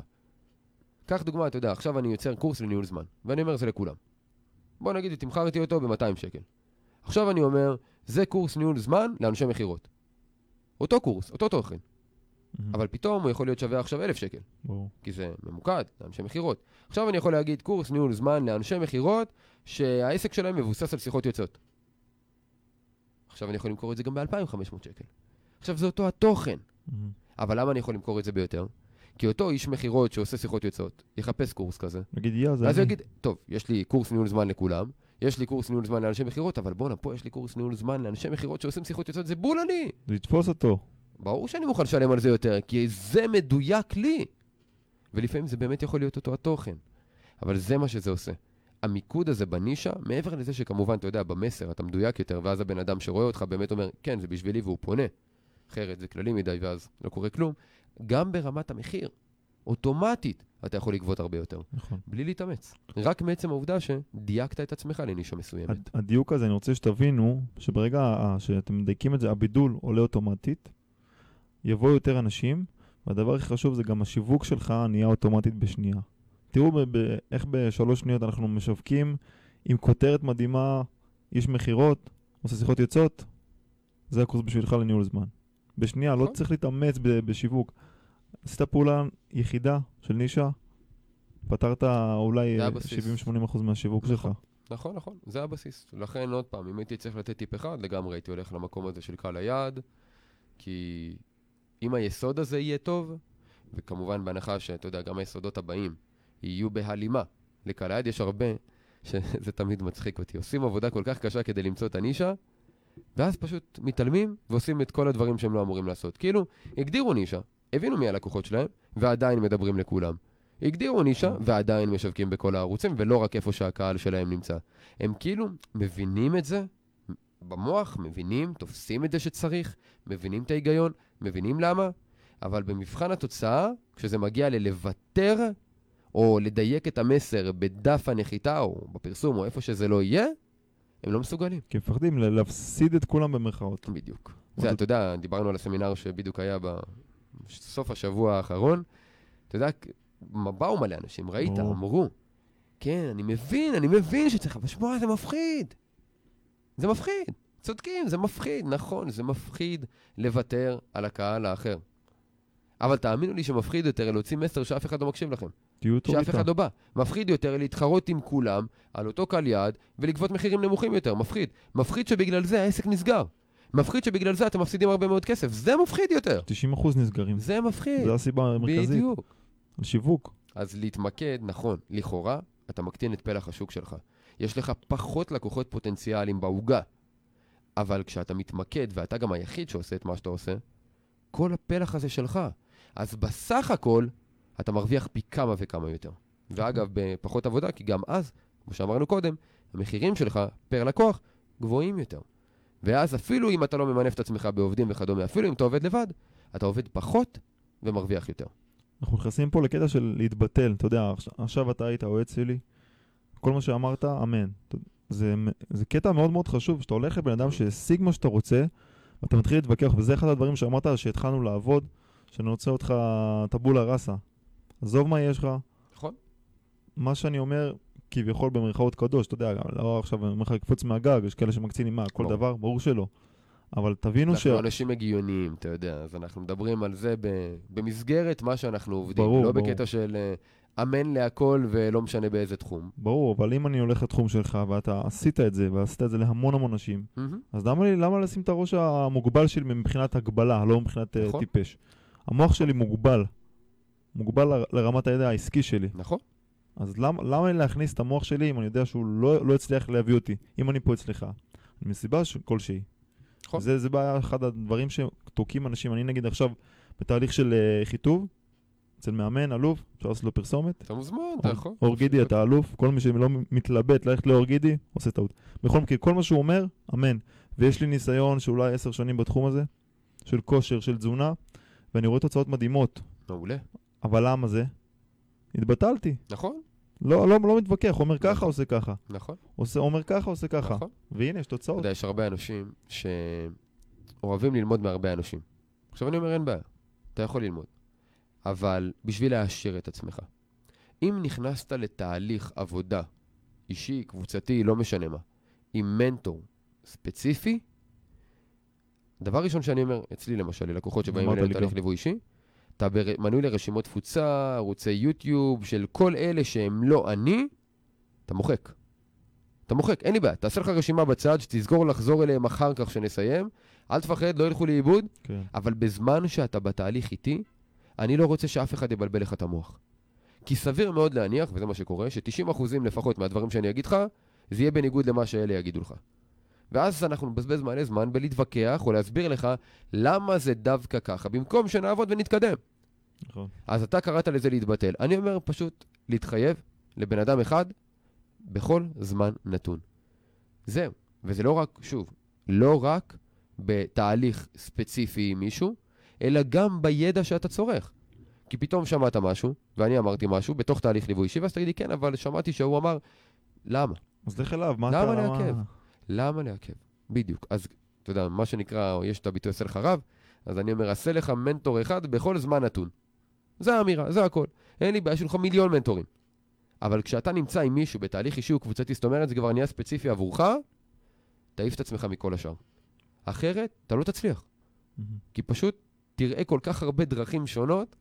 קח דוגמה, אתה יודע, עכשיו אני יוצר קורס לניהול זמן, ואני אומר זה לכולם. בוא נגיד, תמחרתי אותו ב-מאתיים שקל. עכשיו אני אומר, זה קורס ניהול זמן לאנשי מחירות. אותו קורס, אותו תוכן. Mm-hmm. אבל פתאום הוא יכול להיות שווה עכשיו אלף שקל. Wow. כי זה ממוקד, לאנשי מחירות. עכשיו אני יכול להגיד, קורס ניהול זמן לאנשי מחירות, שהעסק שלהם מבוסס על שיחות יוצאות. עכשיו אני יכול למכור את זה גם ב-אלפיים וחמש מאות שקל. עכשיו זה אותו התוכן. Mm-hmm. אבל למה אני יכול למכור את זה ביותר? כי אותו איש מחירות שעושה שיחות יוצאות, יחפש קורס כזה. נגיד, יא, זה אז אני. יגיד, טוב, יש לי קורס ניהול זמן לכולם, יש לי קורס ניהול זמן לאנשי מחירות, אבל בוא נפה, יש לי קורס ניהול זמן לאנשי מחירות שעושים שיחות יוצאות, זה בול אני. זה יתפוס אותו. ברור שאני מוכן לשלם על זה יותר, כי זה מדויק לי. ולפעמים זה באמת יכול להיות אותו התוכן. אבל זה מה שזה עושה. המיקוד הזה בנישה, מעבר לזה שכמובן, אתה יודע, במסר, אתה מדויק יותר, ואז הבן אדם שרואה אותך באמת אומר, כן, זה בשבילי, והוא פונה. אחרת זה כללי מדי ואז לא קורה כלום. גם ברמת המחיר, אוטומטית, אתה יכול לגבות הרבה יותר. נכון. בלי להתאמץ. רק מעצם העובדה שדייקת את עצמך לנישה מסוימת. הדיוק הזה, אני רוצה שתבינו, שברגע שאתם מדייקים את זה, הבידול עולה אוטומטית, יבואו יותר אנשים, והדבר הכי חשוב זה גם השיווק שלך נהיה אוטומטית בשנייה. תראו ב- ב- איך בשלוש שניות אנחנו משווקים עם כותרת מדהימה, איש מחירות, עושה שיחות יוצאות, זה הקורס בשבילך לניהול זמן. בשנייה, לא צריך להתאמץ בשיווק. עשית פעולה יחידה של נישה, פתרת אולי שבעים שמונים אחוז מהשיווק שלך. נכון, נכון, זה הבסיס. לכן עוד פעם, אם הייתי צריך לתת טיפ אחד, לגמרי הייתי הולך למקום הזה של קהל היעד, כי אם היסוד הזה יהיה טוב, וכמובן בהנחה שאתה יודע, גם היסודות הבאים יהיו בהלימה. לקהל היעד יש הרבה, שזה תמיד מצחיק אותי. עושים עבודה כל כך קשה כדי למצוא את הנישה, ואז פשוט מתעלמים ועושים את כל הדברים שהם לא אמורים לעשות. כאילו, הגדירו נישה, הבינו מי הלקוחות שלהם, ועדיין מדברים לכולם. הגדירו נישה, ועדיין משווקים בכל הערוצים, ולא רק איפה שהקהל שלהם נמצא. הם כאילו מבינים את זה, במוח מבינים, תופסים את זה שצריך, מבינים את ההיגיון, מבינים למה, אבל במבחן התוצאה, כשזה מגיע ללוותר, או לדייק את המסר בדף הנחיתה, או בפרסום, או איפה שזה לא יהיה, הם לא מסוגלים. כי מפחדים להפסיד את כולם במרכאות. בדיוק. זה, אתה יודע, דיברנו על הסמינר שבדיוק היה בסוף השבוע האחרון. אתה יודע, באו מלא אנשים, ראית, אמרו, כן, אני מבין, אני מבין שצריך, אבל שמוע, זה מפחיד. זה מפחיד. צודקים, זה מפחיד, נכון, זה מפחיד לוותר על הקהל האחר. אבל תאמינו לי שמפחיד יותר, להוציא מסר שאף אחד לא מקשיב לכם. שאף אחד לא בא. מפחיד יותר להתחרות עם כולם על אותו קהל יעד ולגבות מחירים נמוכים יותר. מפחיד. מפחיד שבגלל זה העסק נסגר. מפחיד שבגלל זה אתם מפסידים הרבה מאוד כסף. זה מפחיד יותר. תשעים אחוז נסגרים. זה מפחיד. זה הסיבה המרכזית. בדיוק. השיווק. אז להתמקד, נכון, לכאורה, אתה מקטין את פלח השוק שלך. יש לך פחות לקוחות פוטנציאליים בעוגה. אבל כשאתה מתמקד, ואתה גם היחיד שעושה את מה שאתה עושה, כל הפלח הזה שלך. אז בסך הכל, אתה מרוויח פי כמה וכמה יותר. ואגב, בפחות עבודה, כי גם אז, כמו שאמרנו קודם, המחירים שלך פר לקוח גבוהים יותר. ואז אפילו אם אתה לא ממנף את עצמך בעובדים וכדומה, אפילו אם אתה עובד לבד, אתה עובד פחות ומרוויח יותר. אנחנו נכנסים פה לקטע של להתבטל. אתה יודע, עכשיו אתה היית עועץ שלי, כל מה שאמרת, אמן. זה, זה קטע מאוד מאוד חשוב, שאתה הולך לבן אדם שהשיג מה שאתה רוצה, ואתה מתחיל להתווכח, וזה אחד הדברים שאמרת שהתחלנו לעבוד, שאני רוצה אותך טבולה רסה. עזוב מה יש לך. נכון. מה שאני אומר, כביכול במרכאות קדוש, אתה יודע, לא עכשיו אני אומר לך לקפוץ מהגג, יש כאלה שמקצינים מה, כל דבר, ברור שלא. אבל תבינו ש... אנחנו אנשים הגיוניים, אתה יודע, אז אנחנו מדברים על זה במסגרת מה שאנחנו עובדים, לא בקטע של אמן להכל ולא משנה באיזה תחום. ברור, אבל אם אני הולך לתחום שלך ואתה עשית את זה, ועשית את זה להמון המון אנשים, אז למה לי, למה לשים את הראש המוגבל שלי מבחינת הגבלה, לא מבחינת טיפש? המוח שלי מוגבל, מוגבל ל, לרמת הידע העסקי שלי. נכון. אז למה, למה אני להכניס את המוח שלי אם אני יודע שהוא לא, לא הצליח להביא אותי, אם אני פה אצלך? מסיבה כלשהי. נכון. זה, זה בעיה אחד הדברים שתוקעים אנשים. אני נגיד עכשיו בתהליך של uh, חיתוב, אצל מאמן, אלוף, אפשר לעשות לו פרסומת. אתה מוזמן, אתה יכול. אורגידי, אתה אלוף, כל מי שלא מתלבט ללכת לאורגידי, עושה טעות. בכל מקרה, כל מה שהוא אומר, אמן. ויש לי ניסיון שאולי עשר שנים בתחום הזה, של כושר, של תזונה, ואני רואה תוצאות מדהימות. מעולה. אבל למה זה? התבטלתי. נכון. לא, לא, לא מתווכח, אומר ככה, עושה ככה. נכון. עושה, אומר ככה, עושה ככה. נכון. והנה, יש תוצאות. אתה יודע, יש הרבה אנשים שאוהבים ללמוד מהרבה אנשים. עכשיו אני אומר, אין בעיה. אתה יכול ללמוד. אבל בשביל להעשיר את עצמך. אם נכנסת לתהליך עבודה, אישי, קבוצתי, לא משנה מה, עם מנטור ספציפי, דבר ראשון שאני אומר, אצלי למשל, ללקוחות שבאים אלינו לתהליך ליווי אישי, אתה מנוי לרשימות תפוצה, ערוצי יוטיוב, של כל אלה שהם לא אני, אתה מוחק. אתה מוחק, אין לי בעיה. תעשה לך רשימה בצד, שתזכור לחזור אליהם אחר כך שנסיים, אל תפחד, לא ילכו לאיבוד, כן. אבל בזמן שאתה בתהליך איתי, אני לא רוצה שאף אחד יבלבל לך את המוח. כי סביר מאוד להניח, וזה מה שקורה, ש-תשעים אחוז לפחות מהדברים שאני אגיד לך, זה יהיה בניגוד למה שאלה יגידו לך. ואז אנחנו מבזבז מעלה זמן בלהתווכח או להסביר לך למה זה דווקא ככה, במקום שנעבוד ונתקדם. נכון. אז אתה קראת לזה להתבטל. אני אומר פשוט להתחייב לבן אדם אחד בכל זמן נתון. זהו. וזה לא רק, שוב, לא רק בתהליך ספציפי עם מישהו, אלא גם בידע שאתה צורך. כי פתאום שמעת משהו, ואני אמרתי משהו, בתוך תהליך ליווי אישי, ואז תגידי כן, אבל שמעתי שהוא אמר, למה? אז לך אליו, מה אתה... למה להעכב? למה להעכב? בדיוק. אז, אתה יודע, מה שנקרא, יש את הביטוי עשה לך רב, אז אני אומר, עשה לך מנטור אחד בכל זמן נתון. זה האמירה, זה הכל. אין לי בעיה שלך מיליון מנטורים. אבל כשאתה נמצא עם מישהו בתהליך אישי וקבוצתי, זאת אומרת, זה כבר נהיה ספציפי עבורך, תעיף את עצמך מכל השאר. אחרת, אתה לא תצליח. כי פשוט תראה כל כך הרבה דרכים שונות,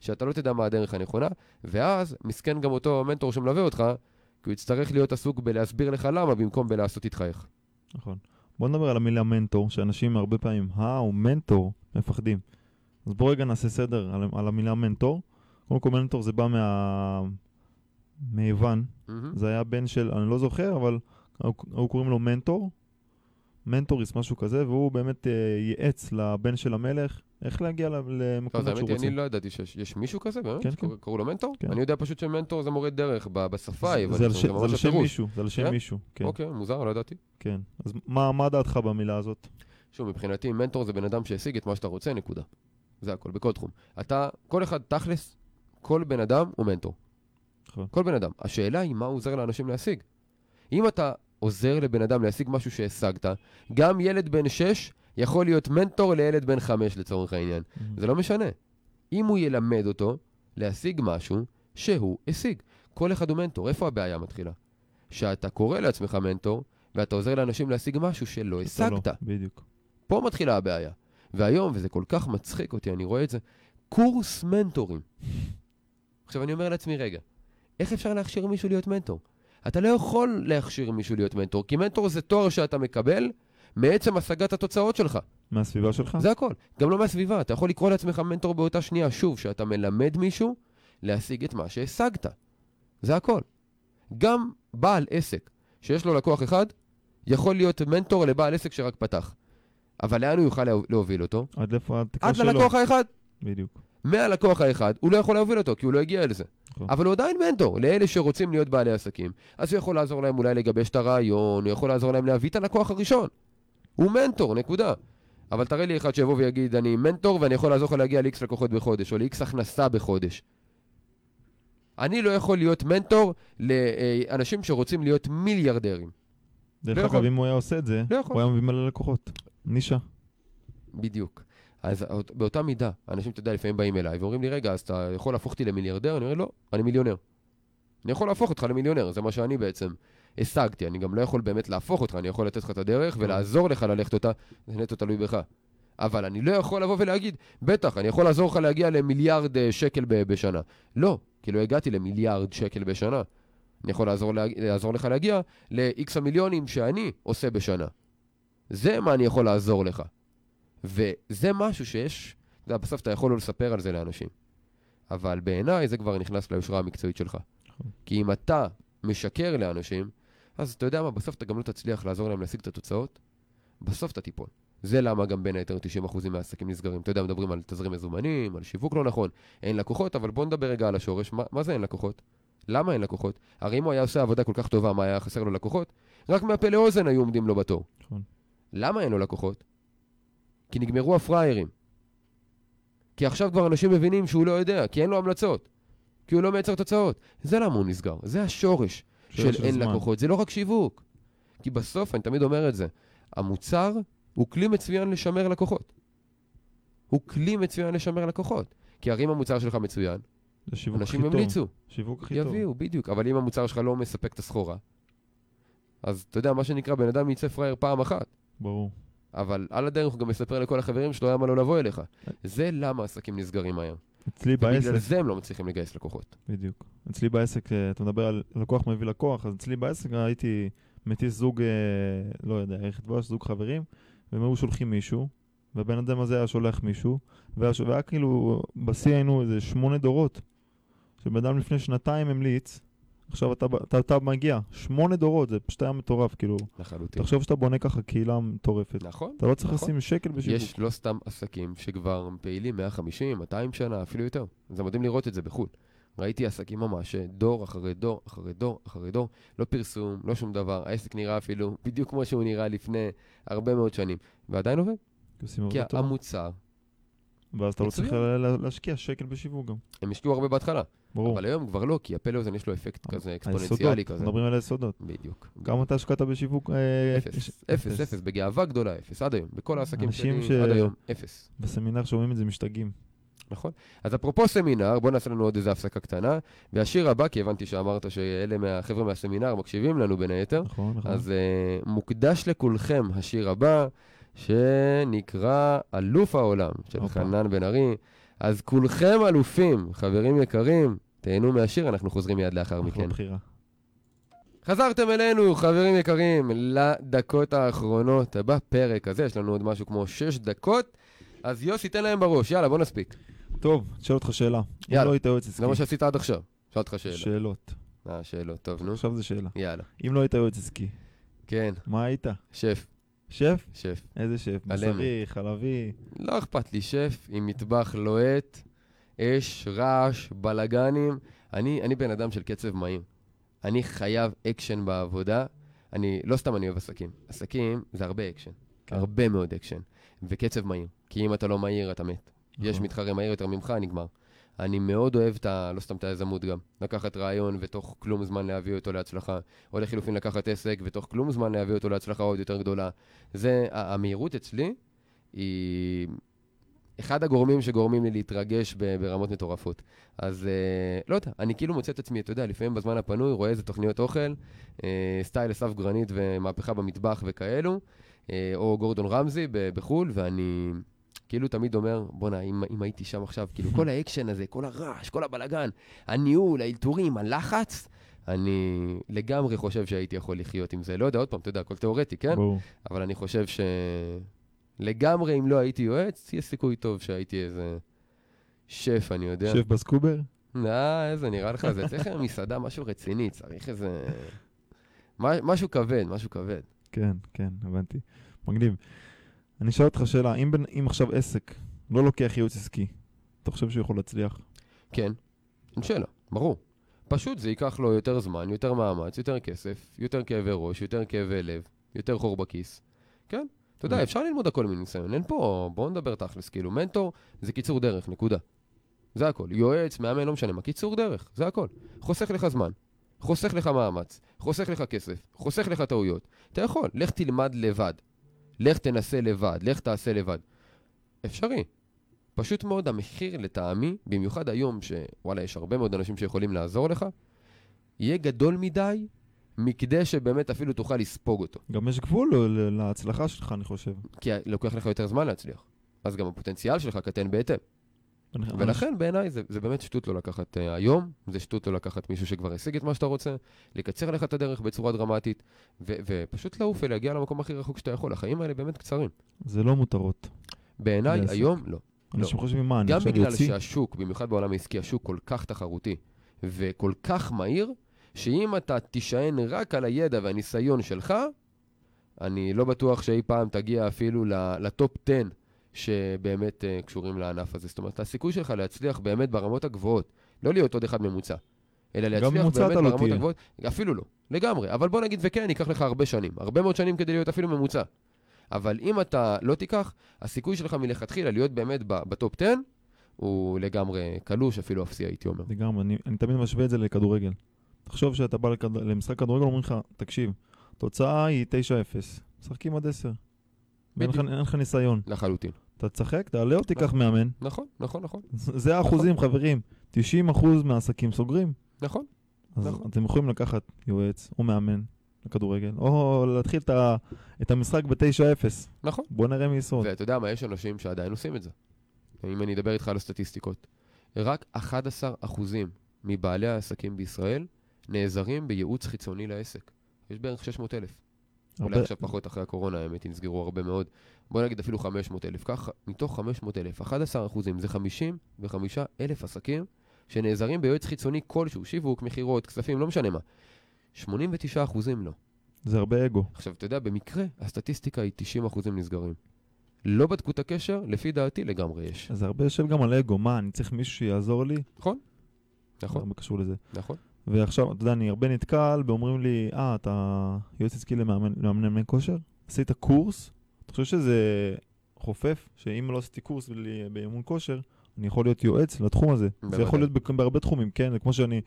שאתה לא תדע מה הדרך הנכונה, ואז מסכן גם אותו מנטור שמלווה אותך, כי הוא יצטרך להיות עסוק בלהסביר לך למה, במקום בלעשות איתך. נכון. בוא נדבר על המילה מנטור, שאנשים הרבה פעמים, אה, הוא מנטור, מפחדים. אז בוא רגע נעשה סדר על, על המילה מנטור. קודם כל מנטור זה בא מה... מיוון. Mm-hmm. זה היה בן של, אני לא זוכר, אבל הוא, הוא קוראים לו מנטור. מנטוריס, משהו כזה, והוא באמת אה, ייעץ לבן של המלך, איך להגיע למקום שהוא רוצה. אני לא ידעתי שיש מישהו כזה, קראו לו מנטור? אני יודע פשוט שמנטור זה מורה דרך בשפה. זה על שם מישהו, זה על שם מישהו. אוקיי, מוזר, לא ידעתי. כן, אז מה דעתך במילה הזאת? שוב, מבחינתי, מנטור זה בן אדם שהשיג את מה שאתה רוצה, נקודה. זה הכל, בכל תחום. אתה, כל אחד תכלס, כל בן אדם הוא מנטור. כל בן אדם. השאלה היא מה עוזר לאנשים להשיג. אם אתה עוזר לבן אדם להשיג משהו שהשגת, גם ילד בן שש יכול להיות מנטור לילד בן חמש לצורך העניין. זה לא משנה. אם הוא ילמד אותו להשיג משהו שהוא השיג. כל אחד הוא מנטור. איפה הבעיה מתחילה? שאתה קורא לעצמך מנטור, ואתה עוזר לאנשים להשיג משהו שלא השגת. בדיוק. פה מתחילה הבעיה. והיום, וזה כל כך מצחיק אותי, אני רואה את זה, קורס מנטורים. עכשיו אני אומר לעצמי, רגע, איך אפשר להכשיר מישהו להיות מנטור? אתה לא יכול להכשיר מישהו להיות מנטור, כי מנטור זה תואר שאתה מקבל מעצם השגת התוצאות שלך. מהסביבה שלך? זה הכל. גם לא מהסביבה. אתה יכול לקרוא לעצמך מנטור באותה שנייה, שוב, שאתה מלמד מישהו להשיג את מה שהשגת. זה הכל. גם בעל עסק שיש לו לקוח אחד, יכול להיות מנטור לבעל עסק שרק פתח. אבל לאן הוא יוכל להוביל אותו? עד לפה, עד ללקוח האחד. בדיוק. מהלקוח האחד, הוא לא יכול להוביל אותו, כי הוא לא הגיע אל זה. אבל הוא עדיין מנטור, לאלה שרוצים להיות בעלי עסקים. אז הוא יכול לעזור להם אולי לגבש את הרעיון, הוא יכול לעזור להם להביא את הלקוח הראשון. הוא מנטור, נקודה. אבל תראה לי אחד שיבוא ויגיד, אני מנטור ואני יכול לעזור להגיע ל-X לקוחות בחודש, או ל-X הכנסה בחודש. אני לא יכול להיות מנטור לאנשים שרוצים להיות מיליארדרים. דרך אגב, אם הוא היה עושה את זה, הוא היה מביא מלא לקוחות. נישה. בדיוק. אז באותה מידה, אנשים, אתה יודע, לפעמים באים אליי ואומרים לי, רגע, אז אתה יכול להפוך אותי למיליארדר? אני אומר, לא, אני מיליונר. אני יכול להפוך אותך למיליונר, זה מה שאני בעצם השגתי. אני גם לא יכול באמת להפוך אותך, אני יכול לתת לך את הדרך ולעזור לך ללכת אותה, זה נטו תלוי בך. אבל אני לא יכול לבוא ולהגיד, בטח, אני יכול לעזור לך להגיע למיליארד שקל בשנה. לא, כי לא הגעתי למיליארד שקל בשנה. אני יכול לעזור, לעזור לך להגיע ל-X המיליונים שאני עושה בשנה. זה מה אני יכול לעזור לך. וזה משהו שיש, בסוף אתה יכול לא לספר על זה לאנשים. אבל בעיניי זה כבר נכנס ליושרה המקצועית שלך. כי אם אתה משקר לאנשים, אז אתה יודע מה, בסוף אתה גם לא תצליח לעזור להם להשיג את התוצאות, בסוף אתה טיפול. זה למה גם בין היתר תשעים אחוז מהעסקים נסגרים. אתה יודע, מדברים על תזרים מזומנים, על שיווק לא נכון, אין לקוחות, אבל בוא נדבר רגע על השורש, מה, מה זה אין לקוחות? למה אין לקוחות? הרי אם הוא היה עושה עבודה כל כך טובה, מה היה חסר לו לקוחות? רק מהפה לאוזן היו עומדים לו בתור. למה אין לו לקוחות? כי נגמרו הפריירים. כי עכשיו כבר אנשים מבינים שהוא לא יודע, כי אין לו המלצות, כי הוא לא מייצר תוצאות. זה למה הוא נסגר. זה השורש של אין לקוחות. זה לא רק שיווק. כי בסוף, אני תמיד אומר את זה, המוצר הוא כלי מצוין לשמר לקוחות. הוא כלי מצוין לשמר לקוחות. כי הרי אם המוצר שלך מצוין, אנשים ממליצו. שיווק הכי טוב. יביאו, בדיוק. אבל אם המוצר שלך לא מספק את הסחורה, אז אתה יודע, מה שנקרא, בן אדם יצא פרייר פעם אחת. ברור. אבל על הדרך הוא גם מספר לכל החברים שלא היה מה לא לבוא אליך. זה למה עסקים נסגרים היום. אצלי בעסק. ובגלל זה הם לא מצליחים לגייס לקוחות. בדיוק. אצלי בעסק, אתה מדבר על לקוח מביא לקוח, אז אצלי בעסק הייתי מטיס זוג, לא יודע, איך תבוא, זוג חברים, והם היו שולחים מישהו, והבן אדם הזה היה שולח מישהו, והיה כאילו, בשיא היינו איזה שמונה דורות, שבן אדם לפני שנתיים המליץ, עכשיו אתה, אתה, אתה מגיע, שמונה דורות, זה פשוט היה מטורף, כאילו. לחלוטין. תחשוב שאתה בונה ככה קהילה מטורפת. נכון. אתה לא צריך נכון. לשים שקל בשיווק. יש לא סתם עסקים שכבר פעילים מאה חמישים מאתיים שנה, אפילו יותר. זה מדהים לראות את זה בחו"ל. ראיתי עסקים ממש, דור אחרי דור, אחרי דור, אחרי דור, לא פרסום, לא שום דבר, העסק נראה אפילו, בדיוק כמו שהוא נראה לפני הרבה מאוד שנים. ועדיין עובד. כי המוצר... ואז אתה לא צריך להשקיע שקל בשיווק גם. הם השקיעו הרבה בהתחלה. ברור. אבל היום כבר לא, כי הפה לאוזן יש לו אפקט כזה, אקספוננציאלי כזה. מדברים על היסודות. בדיוק. כמה אתה השקעת בשיווק? אפס. אפס, אפס. בגאווה גדולה, אפס. עד היום. בכל העסקים שלי, עד היום, אפס. בסמינר שומעים את זה משתגעים. נכון. אז אפרופו סמינר, בוא נעשה לנו עוד איזו הפסקה קטנה, והשיר הבא, כי הבנתי שאמרת שאלה מהחבר'ה מהסמינר מקשיבים לנו בין היתר. נכון, נכון. אז מוקדש לכולכם השיר הבא, שנקרא אלוף העולם, של okay. חנן בן ארי. אז כולכם אלופים, חברים יקרים, תהנו מהשיר, אנחנו חוזרים מיד לאחר מכן. בחירה. חזרתם אלינו, חברים יקרים, לדקות האחרונות, בפרק הזה, יש לנו עוד משהו כמו שש דקות, אז יוסי, תן להם בראש, יאללה, בוא נספיק. טוב, תשאל אותך שאלה. יאללה, לא היית יועץ עסקי. למה שעשית עד עכשיו? תשאל אותך שאלה. שאלות. אה, שאלות, טוב, נו. עכשיו זה שאלה. יאללה. אם לא היית יועץ עסקי. כן. מה היית? שף. שף? שף. איזה שף? מסרי, חלבי? לא אכפת לי שף, עם מטבח לוהט, אש, רעש, בלגנים. אני, אני בן אדם של קצב מהיר. אני חייב אקשן בעבודה. אני, לא סתם אני אוהב עסקים. עסקים זה הרבה אקשן. כן. הרבה מאוד אקשן. וקצב מהיר. כי אם אתה לא מהיר, אתה מת. יש מתחרה מהיר יותר ממך, נגמר. אני מאוד אוהב את ה... לא סתם את היזמות גם. לקחת רעיון ותוך כלום זמן להביא אותו להצלחה. או לחילופין לקחת עסק ותוך כלום זמן להביא אותו להצלחה עוד יותר גדולה. זה... המהירות אצלי היא... אחד הגורמים שגורמים לי להתרגש ברמות מטורפות. אז לא יודע, אני כאילו מוצא את עצמי, אתה יודע, לפעמים בזמן הפנוי רואה איזה תוכניות אוכל, סטייל אסף גרנית ומהפכה במטבח וכאלו, או גורדון רמזי בחול, ואני... כאילו תמיד אומר, בונה, אם, אם הייתי שם עכשיו, כאילו כל האקשן הזה, כל הרעש, כל הבלגן, הניהול, האלתורים, הלחץ, אני לגמרי חושב שהייתי יכול לחיות עם זה. לא יודע, עוד פעם, אתה יודע, הכל תיאורטי, כן? בוא. אבל אני חושב שלגמרי, אם לא הייתי יועץ, יש סיכוי טוב שהייתי איזה שף, אני יודע. שף בסקובר? אה, איזה נראה לך, זה צריך מסעדה, משהו רציני, צריך איזה... משהו כבד, משהו כבד. כן, כן, הבנתי. מגניב. אני אשאל אותך שאלה, אם, בנ... אם עכשיו עסק לא לוקח ייעוץ עסקי, אתה חושב שהוא יכול להצליח? כן, אין שאלה, ברור. פשוט זה ייקח לו יותר זמן, יותר מאמץ, יותר כסף, יותר כאבי ראש, יותר כאבי לב, יותר חור בכיס. כן? אתה יודע, אפשר ללמוד הכל מניסיון. אין פה, בואו נדבר תכלס, כאילו, מנטור זה קיצור דרך, נקודה. זה הכל. יועץ, מאמן, לא משנה, מה קיצור דרך, זה הכל. חוסך לך זמן, חוסך לך מאמץ, חוסך לך כסף, חוסך לך טעויות. אתה יכול, לך תלמד לבד. לך תנסה לבד, לך תעשה לבד. אפשרי. פשוט מאוד המחיר לטעמי, במיוחד היום שוואלה, יש הרבה מאוד אנשים שיכולים לעזור לך, יהיה גדול מדי, מכדי שבאמת אפילו תוכל לספוג אותו. גם יש גבול להצלחה שלך, אני חושב. כי לוקח לך יותר זמן להצליח. אז גם הפוטנציאל שלך קטן בהתאם. ולכן בעיניי זה, זה באמת שטות לא לקחת uh, היום, זה שטות לא לקחת מישהו שכבר השיג את מה שאתה רוצה, לקצר לך את הדרך בצורה דרמטית, ו- ופשוט לעוף ולהגיע למקום הכי רחוק שאתה יכול. החיים האלה באמת קצרים. זה לא מותרות. בעיניי היום לא. אנשים חושבים מה, אני חושב יוציא? גם בגלל שהשוק, במיוחד בעולם העסקי, השוק כל כך תחרותי וכל כך מהיר, שאם אתה תישען רק על הידע והניסיון שלך, אני לא בטוח שאי פעם תגיע אפילו לטופ עשר שבאמת קשורים לענף הזה. זאת אומרת, הסיכוי שלך להצליח באמת ברמות הגבוהות, לא להיות עוד אחד ממוצע, אלא להצליח באמת ברמות הגבוהות, אפילו לא, לגמרי. אבל בוא נגיד וכן, ייקח לך הרבה שנים, הרבה מאוד שנים כדי להיות אפילו ממוצע. אבל אם אתה לא תיקח, הסיכוי שלך מלכתחילה להיות באמת בטופ עשר, הוא לגמרי קלוש, אפילו אפסי, הייתי אומר. לגמרי, אני, אני תמיד משווה את זה לכדורגל. תחשוב שאתה בא לכד... למשחק כדורגל, אומרים לך, תקשיב, תוצאה היא תשע אפס, משחקים עד עשר. אין לך ניסיון. לחלוטין. אתה צחק, תעלה או תיקח מאמן. נכון, נכון, נכון. זה האחוזים, חברים. תשעים אחוז מהעסקים סוגרים. נכון. אז אתם יכולים לקחת יועץ או מאמן לכדורגל, או להתחיל את המשחק ב-תשע אפס. נכון. בוא נראה מייסוד. ואתה יודע מה, יש אנשים שעדיין עושים את זה. אם אני אדבר איתך על הסטטיסטיקות, רק אחת עשרה אחוז מבעלי העסקים בישראל נעזרים בייעוץ חיצוני לעסק. יש בערך שש מאות אלף. אולי עכשיו פחות אחרי הקורונה, האמת, נסגרו הרבה מאוד. בוא נגיד אפילו חמש מאות אלף. כך, מתוך חמש מאות אלף, אחד עשר אחוזים, זה חמישים וחמישה אלף עסקים שנעזרים ביועץ חיצוני כלשהו, שיווק, מחירות, כספים, לא משנה מה. שמונים ותשעה אחוזים לא. זה הרבה אגו. עכשיו, אתה יודע, במקרה, הסטטיסטיקה היא תשעים אחוזים נסגרים. לא בדקו את הקשר, לפי דעתי, לגמרי יש. אז הרבה יושב גם על אגו. מה, אני צריך מישהו שיעזור לי? נכון. נכון. הרבה קשור לזה. נכון. ועכשיו, אתה יודע, אני הרבה נתקל, ואומרים לי, אה, אתה יועץ עסקי למאמני כושר? עשית קורס? אתה חושב שזה חופף, שאם לא עשיתי קורס באימון כושר, אני יכול להיות יועץ לתחום הזה. זה יכול להיות בהרבה תחומים, כן? כמו שאני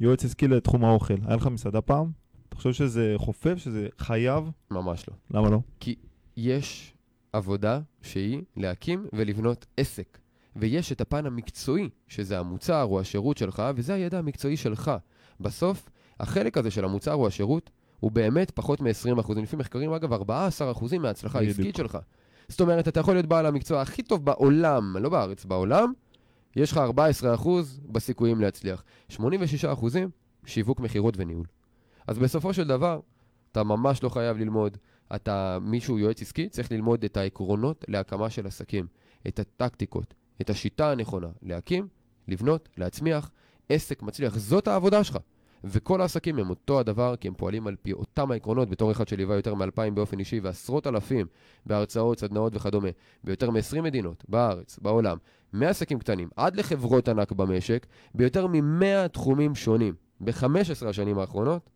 יועץ עסקי לתחום האוכל. היה לך מסעדה פעם? אתה חושב שזה חופף, שזה חייב? ממש לא. למה לא? כי יש עבודה שהיא להקים ולבנות עסק. ויש את הפן המקצועי, שזה המוצר או השירות שלך, וזה הידע המקצועי שלך. בסוף, החלק הזה של המוצר או השירות, הוא באמת פחות מ-עשרים אחוז. לפי מחקרים, אגב, ארבעה עשר אחוז מההצלחה העסקית שלך. זאת אומרת, אתה יכול להיות בעל המקצוע הכי טוב בעולם, לא בארץ, בעולם, יש לך ארבעה עשר אחוז בסיכויים להצליח. שמונים ושישה אחוז שיווק, מחירות וניהול. אז בסופו של דבר, אתה ממש לא חייב ללמוד. אתה, מישהו יועץ עסקי, צריך ללמוד את העקרונות להקמה של עסקים, את הטקטיקות, את השיטה הנכונה, להקים, לבנות, להצמיח, עסק מצליח, זאת העבודה שלך. וכל העסקים הם אותו הדבר, כי הם פועלים על פי אותם העקרונות, בתור אחד שליווה יותר מאלפיים באופן אישי, ועשרות אלפים בהרצאות, סדנאות וכדומה, ביותר מ-עשרים מדינות, בארץ, בעולם, מעסקים קטנים, עד לחברות ענק במשק, ביותר מ-מאה תחומים שונים, ב-חמש עשרה השנים האחרונות,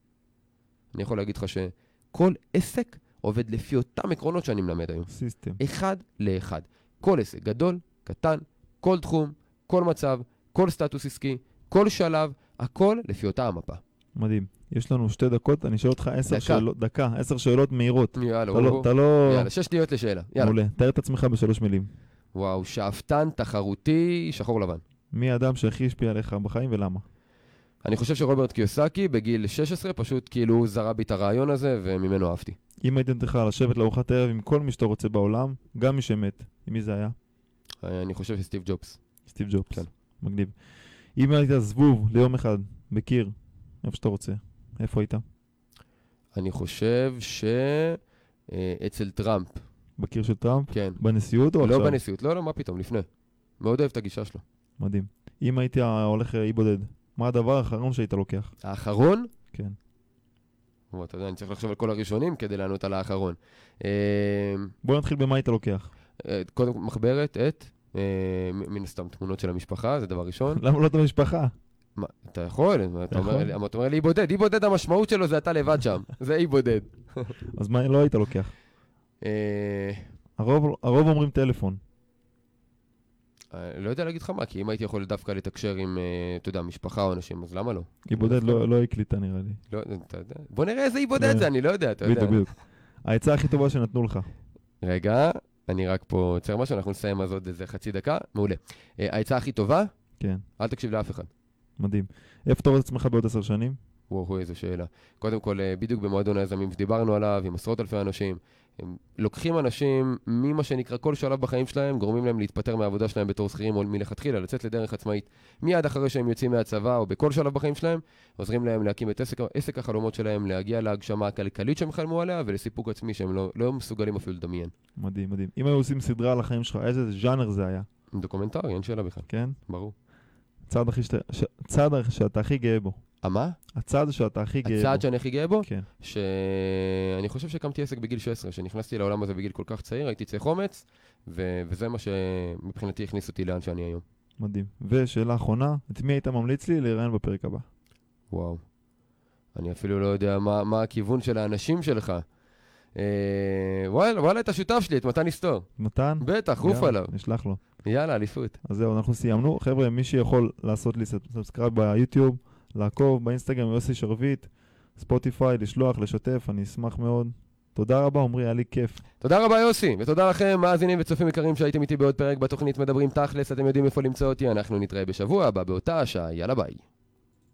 אני יכול להגיד לך שכל עסק עובד לפי אותם עקרונות שאני מלמד היום. סיסטם. אחד לאחד. כל עסק גדול, קטן, כל תחום, כל מצב, כל סטטוס עסקי, כל שלב, הכל לפי אותה המפה. מדהים. יש לנו שתי דקות, אני אשאל אותך עשר שאלות, דקה, עשר שאלות מהירות. יאללה, אתה לא... יאללה, שש שניות לשאלה. מעולה, תאר את עצמך בשלוש מילים. וואו, שאפתן, תחרותי, שחור לבן. מי האדם שהכי השפיע עליך בחיים ולמה? אני חושב שרוברט קיוסקי בגיל שש עשרה פשוט כאילו הוא זרה בי את הרעיון הזה וממנו אהבתי. אם הייתם תוכל לשבת לארוחת ערב עם כל מי שאתה רוצה בעולם, גם מי שמת, מי זה היה? אני חושב שסטיב ג'ובס. סטיב ג'ובס, כן. מגניב. אם היית זבוב ליום אחד, בקיר, איפה שאתה רוצה, איפה היית? אני חושב שאצל טראמפ. בקיר של טראמפ? כן. בנשיאות או לא עכשיו? לא בנשיאות, לא, לא, מה פתאום, לפני. מאוד אוהב את הגישה שלו. מדהים. אם היית הולך אי בודד, מה הדבר האחרון שהיית לוקח? האחרון? כן. בוא, אתה יודע, אני צריך לחשוב על כל הראשונים כדי לענות על האחרון. בוא נתחיל במה היית לוקח. קודם כל מחברת את, מן הסתם תמונות של המשפחה, זה דבר ראשון. למה לא את המשפחה? אתה יכול, אתה אומר לי אי בודד, אי בודד המשמעות שלו זה אתה לבד שם, זה אי בודד. אז מה לא היית לוקח? הרוב אומרים טלפון. לא יודע להגיד לך מה, כי אם הייתי יכול דווקא לתקשר עם, אתה יודע, משפחה או אנשים, אז למה לא? אי בודד לא הקליטה נראה לי. לא, אתה יודע. בוא נראה איזה אי בודד זה, אני לא יודע, אתה יודע. בדיוק, בדיוק. ההצעה הכי טובה שנתנו לך. רגע, אני רק פה צריך משהו, אנחנו נסיים אז עוד איזה חצי דקה, מעולה. ההצעה הכי טובה? כן. אל תקשיב לאף אחד. מדהים. איפה תורד עצמך בעוד עשר שנים? וואו, איזו שאלה. קודם כל, בדיוק במועדון היזמים שדיברנו עליו, עם עשרות אלפי אנשים, הם לוקחים אנשים ממה שנקרא כל שלב בחיים שלהם, גורמים להם להתפטר מהעבודה שלהם בתור שכירים או מלכתחילה, לצאת לדרך עצמאית מיד אחרי שהם יוצאים מהצבא או בכל שלב בחיים שלהם, עוזרים להם להקים את עסק, עסק החלומות שלהם, להגיע להגשמה הכלכלית שהם חלמו עליה ולסיפוק עצמי שהם לא, לא מסוגלים אפילו לדמיין. מדהים, מדהים. אם היו עושים סדרה על החיים שלך, איזה ז'אנר זה היה? דוקומנטרי, אין שאלה בכלל. כן? ברור. צעד הכי שת... ש... צעד שאתה הכי גאה בו. מה? הצעד שאתה הכי גאה בו. הצעד שאני הכי גאה בו? כן. שאני חושב שקמתי עסק בגיל שש עשרה, שנכנסתי לעולם הזה בגיל כל כך צעיר, הייתי צריך אומץ, ו... וזה מה שמבחינתי הכניס אותי לאן שאני היום. מדהים. ושאלה האחרונה, את מי היית ממליץ לי להיראיין בפרק הבא? וואו. אני אפילו לא יודע מה, מה הכיוון של האנשים שלך. אה... וואלה, וואלה, את השותף שלי, את מתן איסטור. מתן? בטח, חוף עליו. נשלח לו. יאללה, אליפות. אז זהו, אנחנו סיימנו. חבר'ה, מי שיכול לעשות לי סאבסקרייב ביוטיוב, לעקוב באינסטגרם יוסי שרביט, ספוטיפיי, לשלוח, לשתף, אני אשמח מאוד. תודה רבה, עומרי, היה לי כיף. תודה רבה, יוסי, ותודה לכם, מאזינים וצופים יקרים שהייתם איתי בעוד פרק בתוכנית מדברים תכלס, אתם יודעים איפה למצוא אותי, אנחנו נתראה בשבוע הבא באותה השעה, יאללה ביי.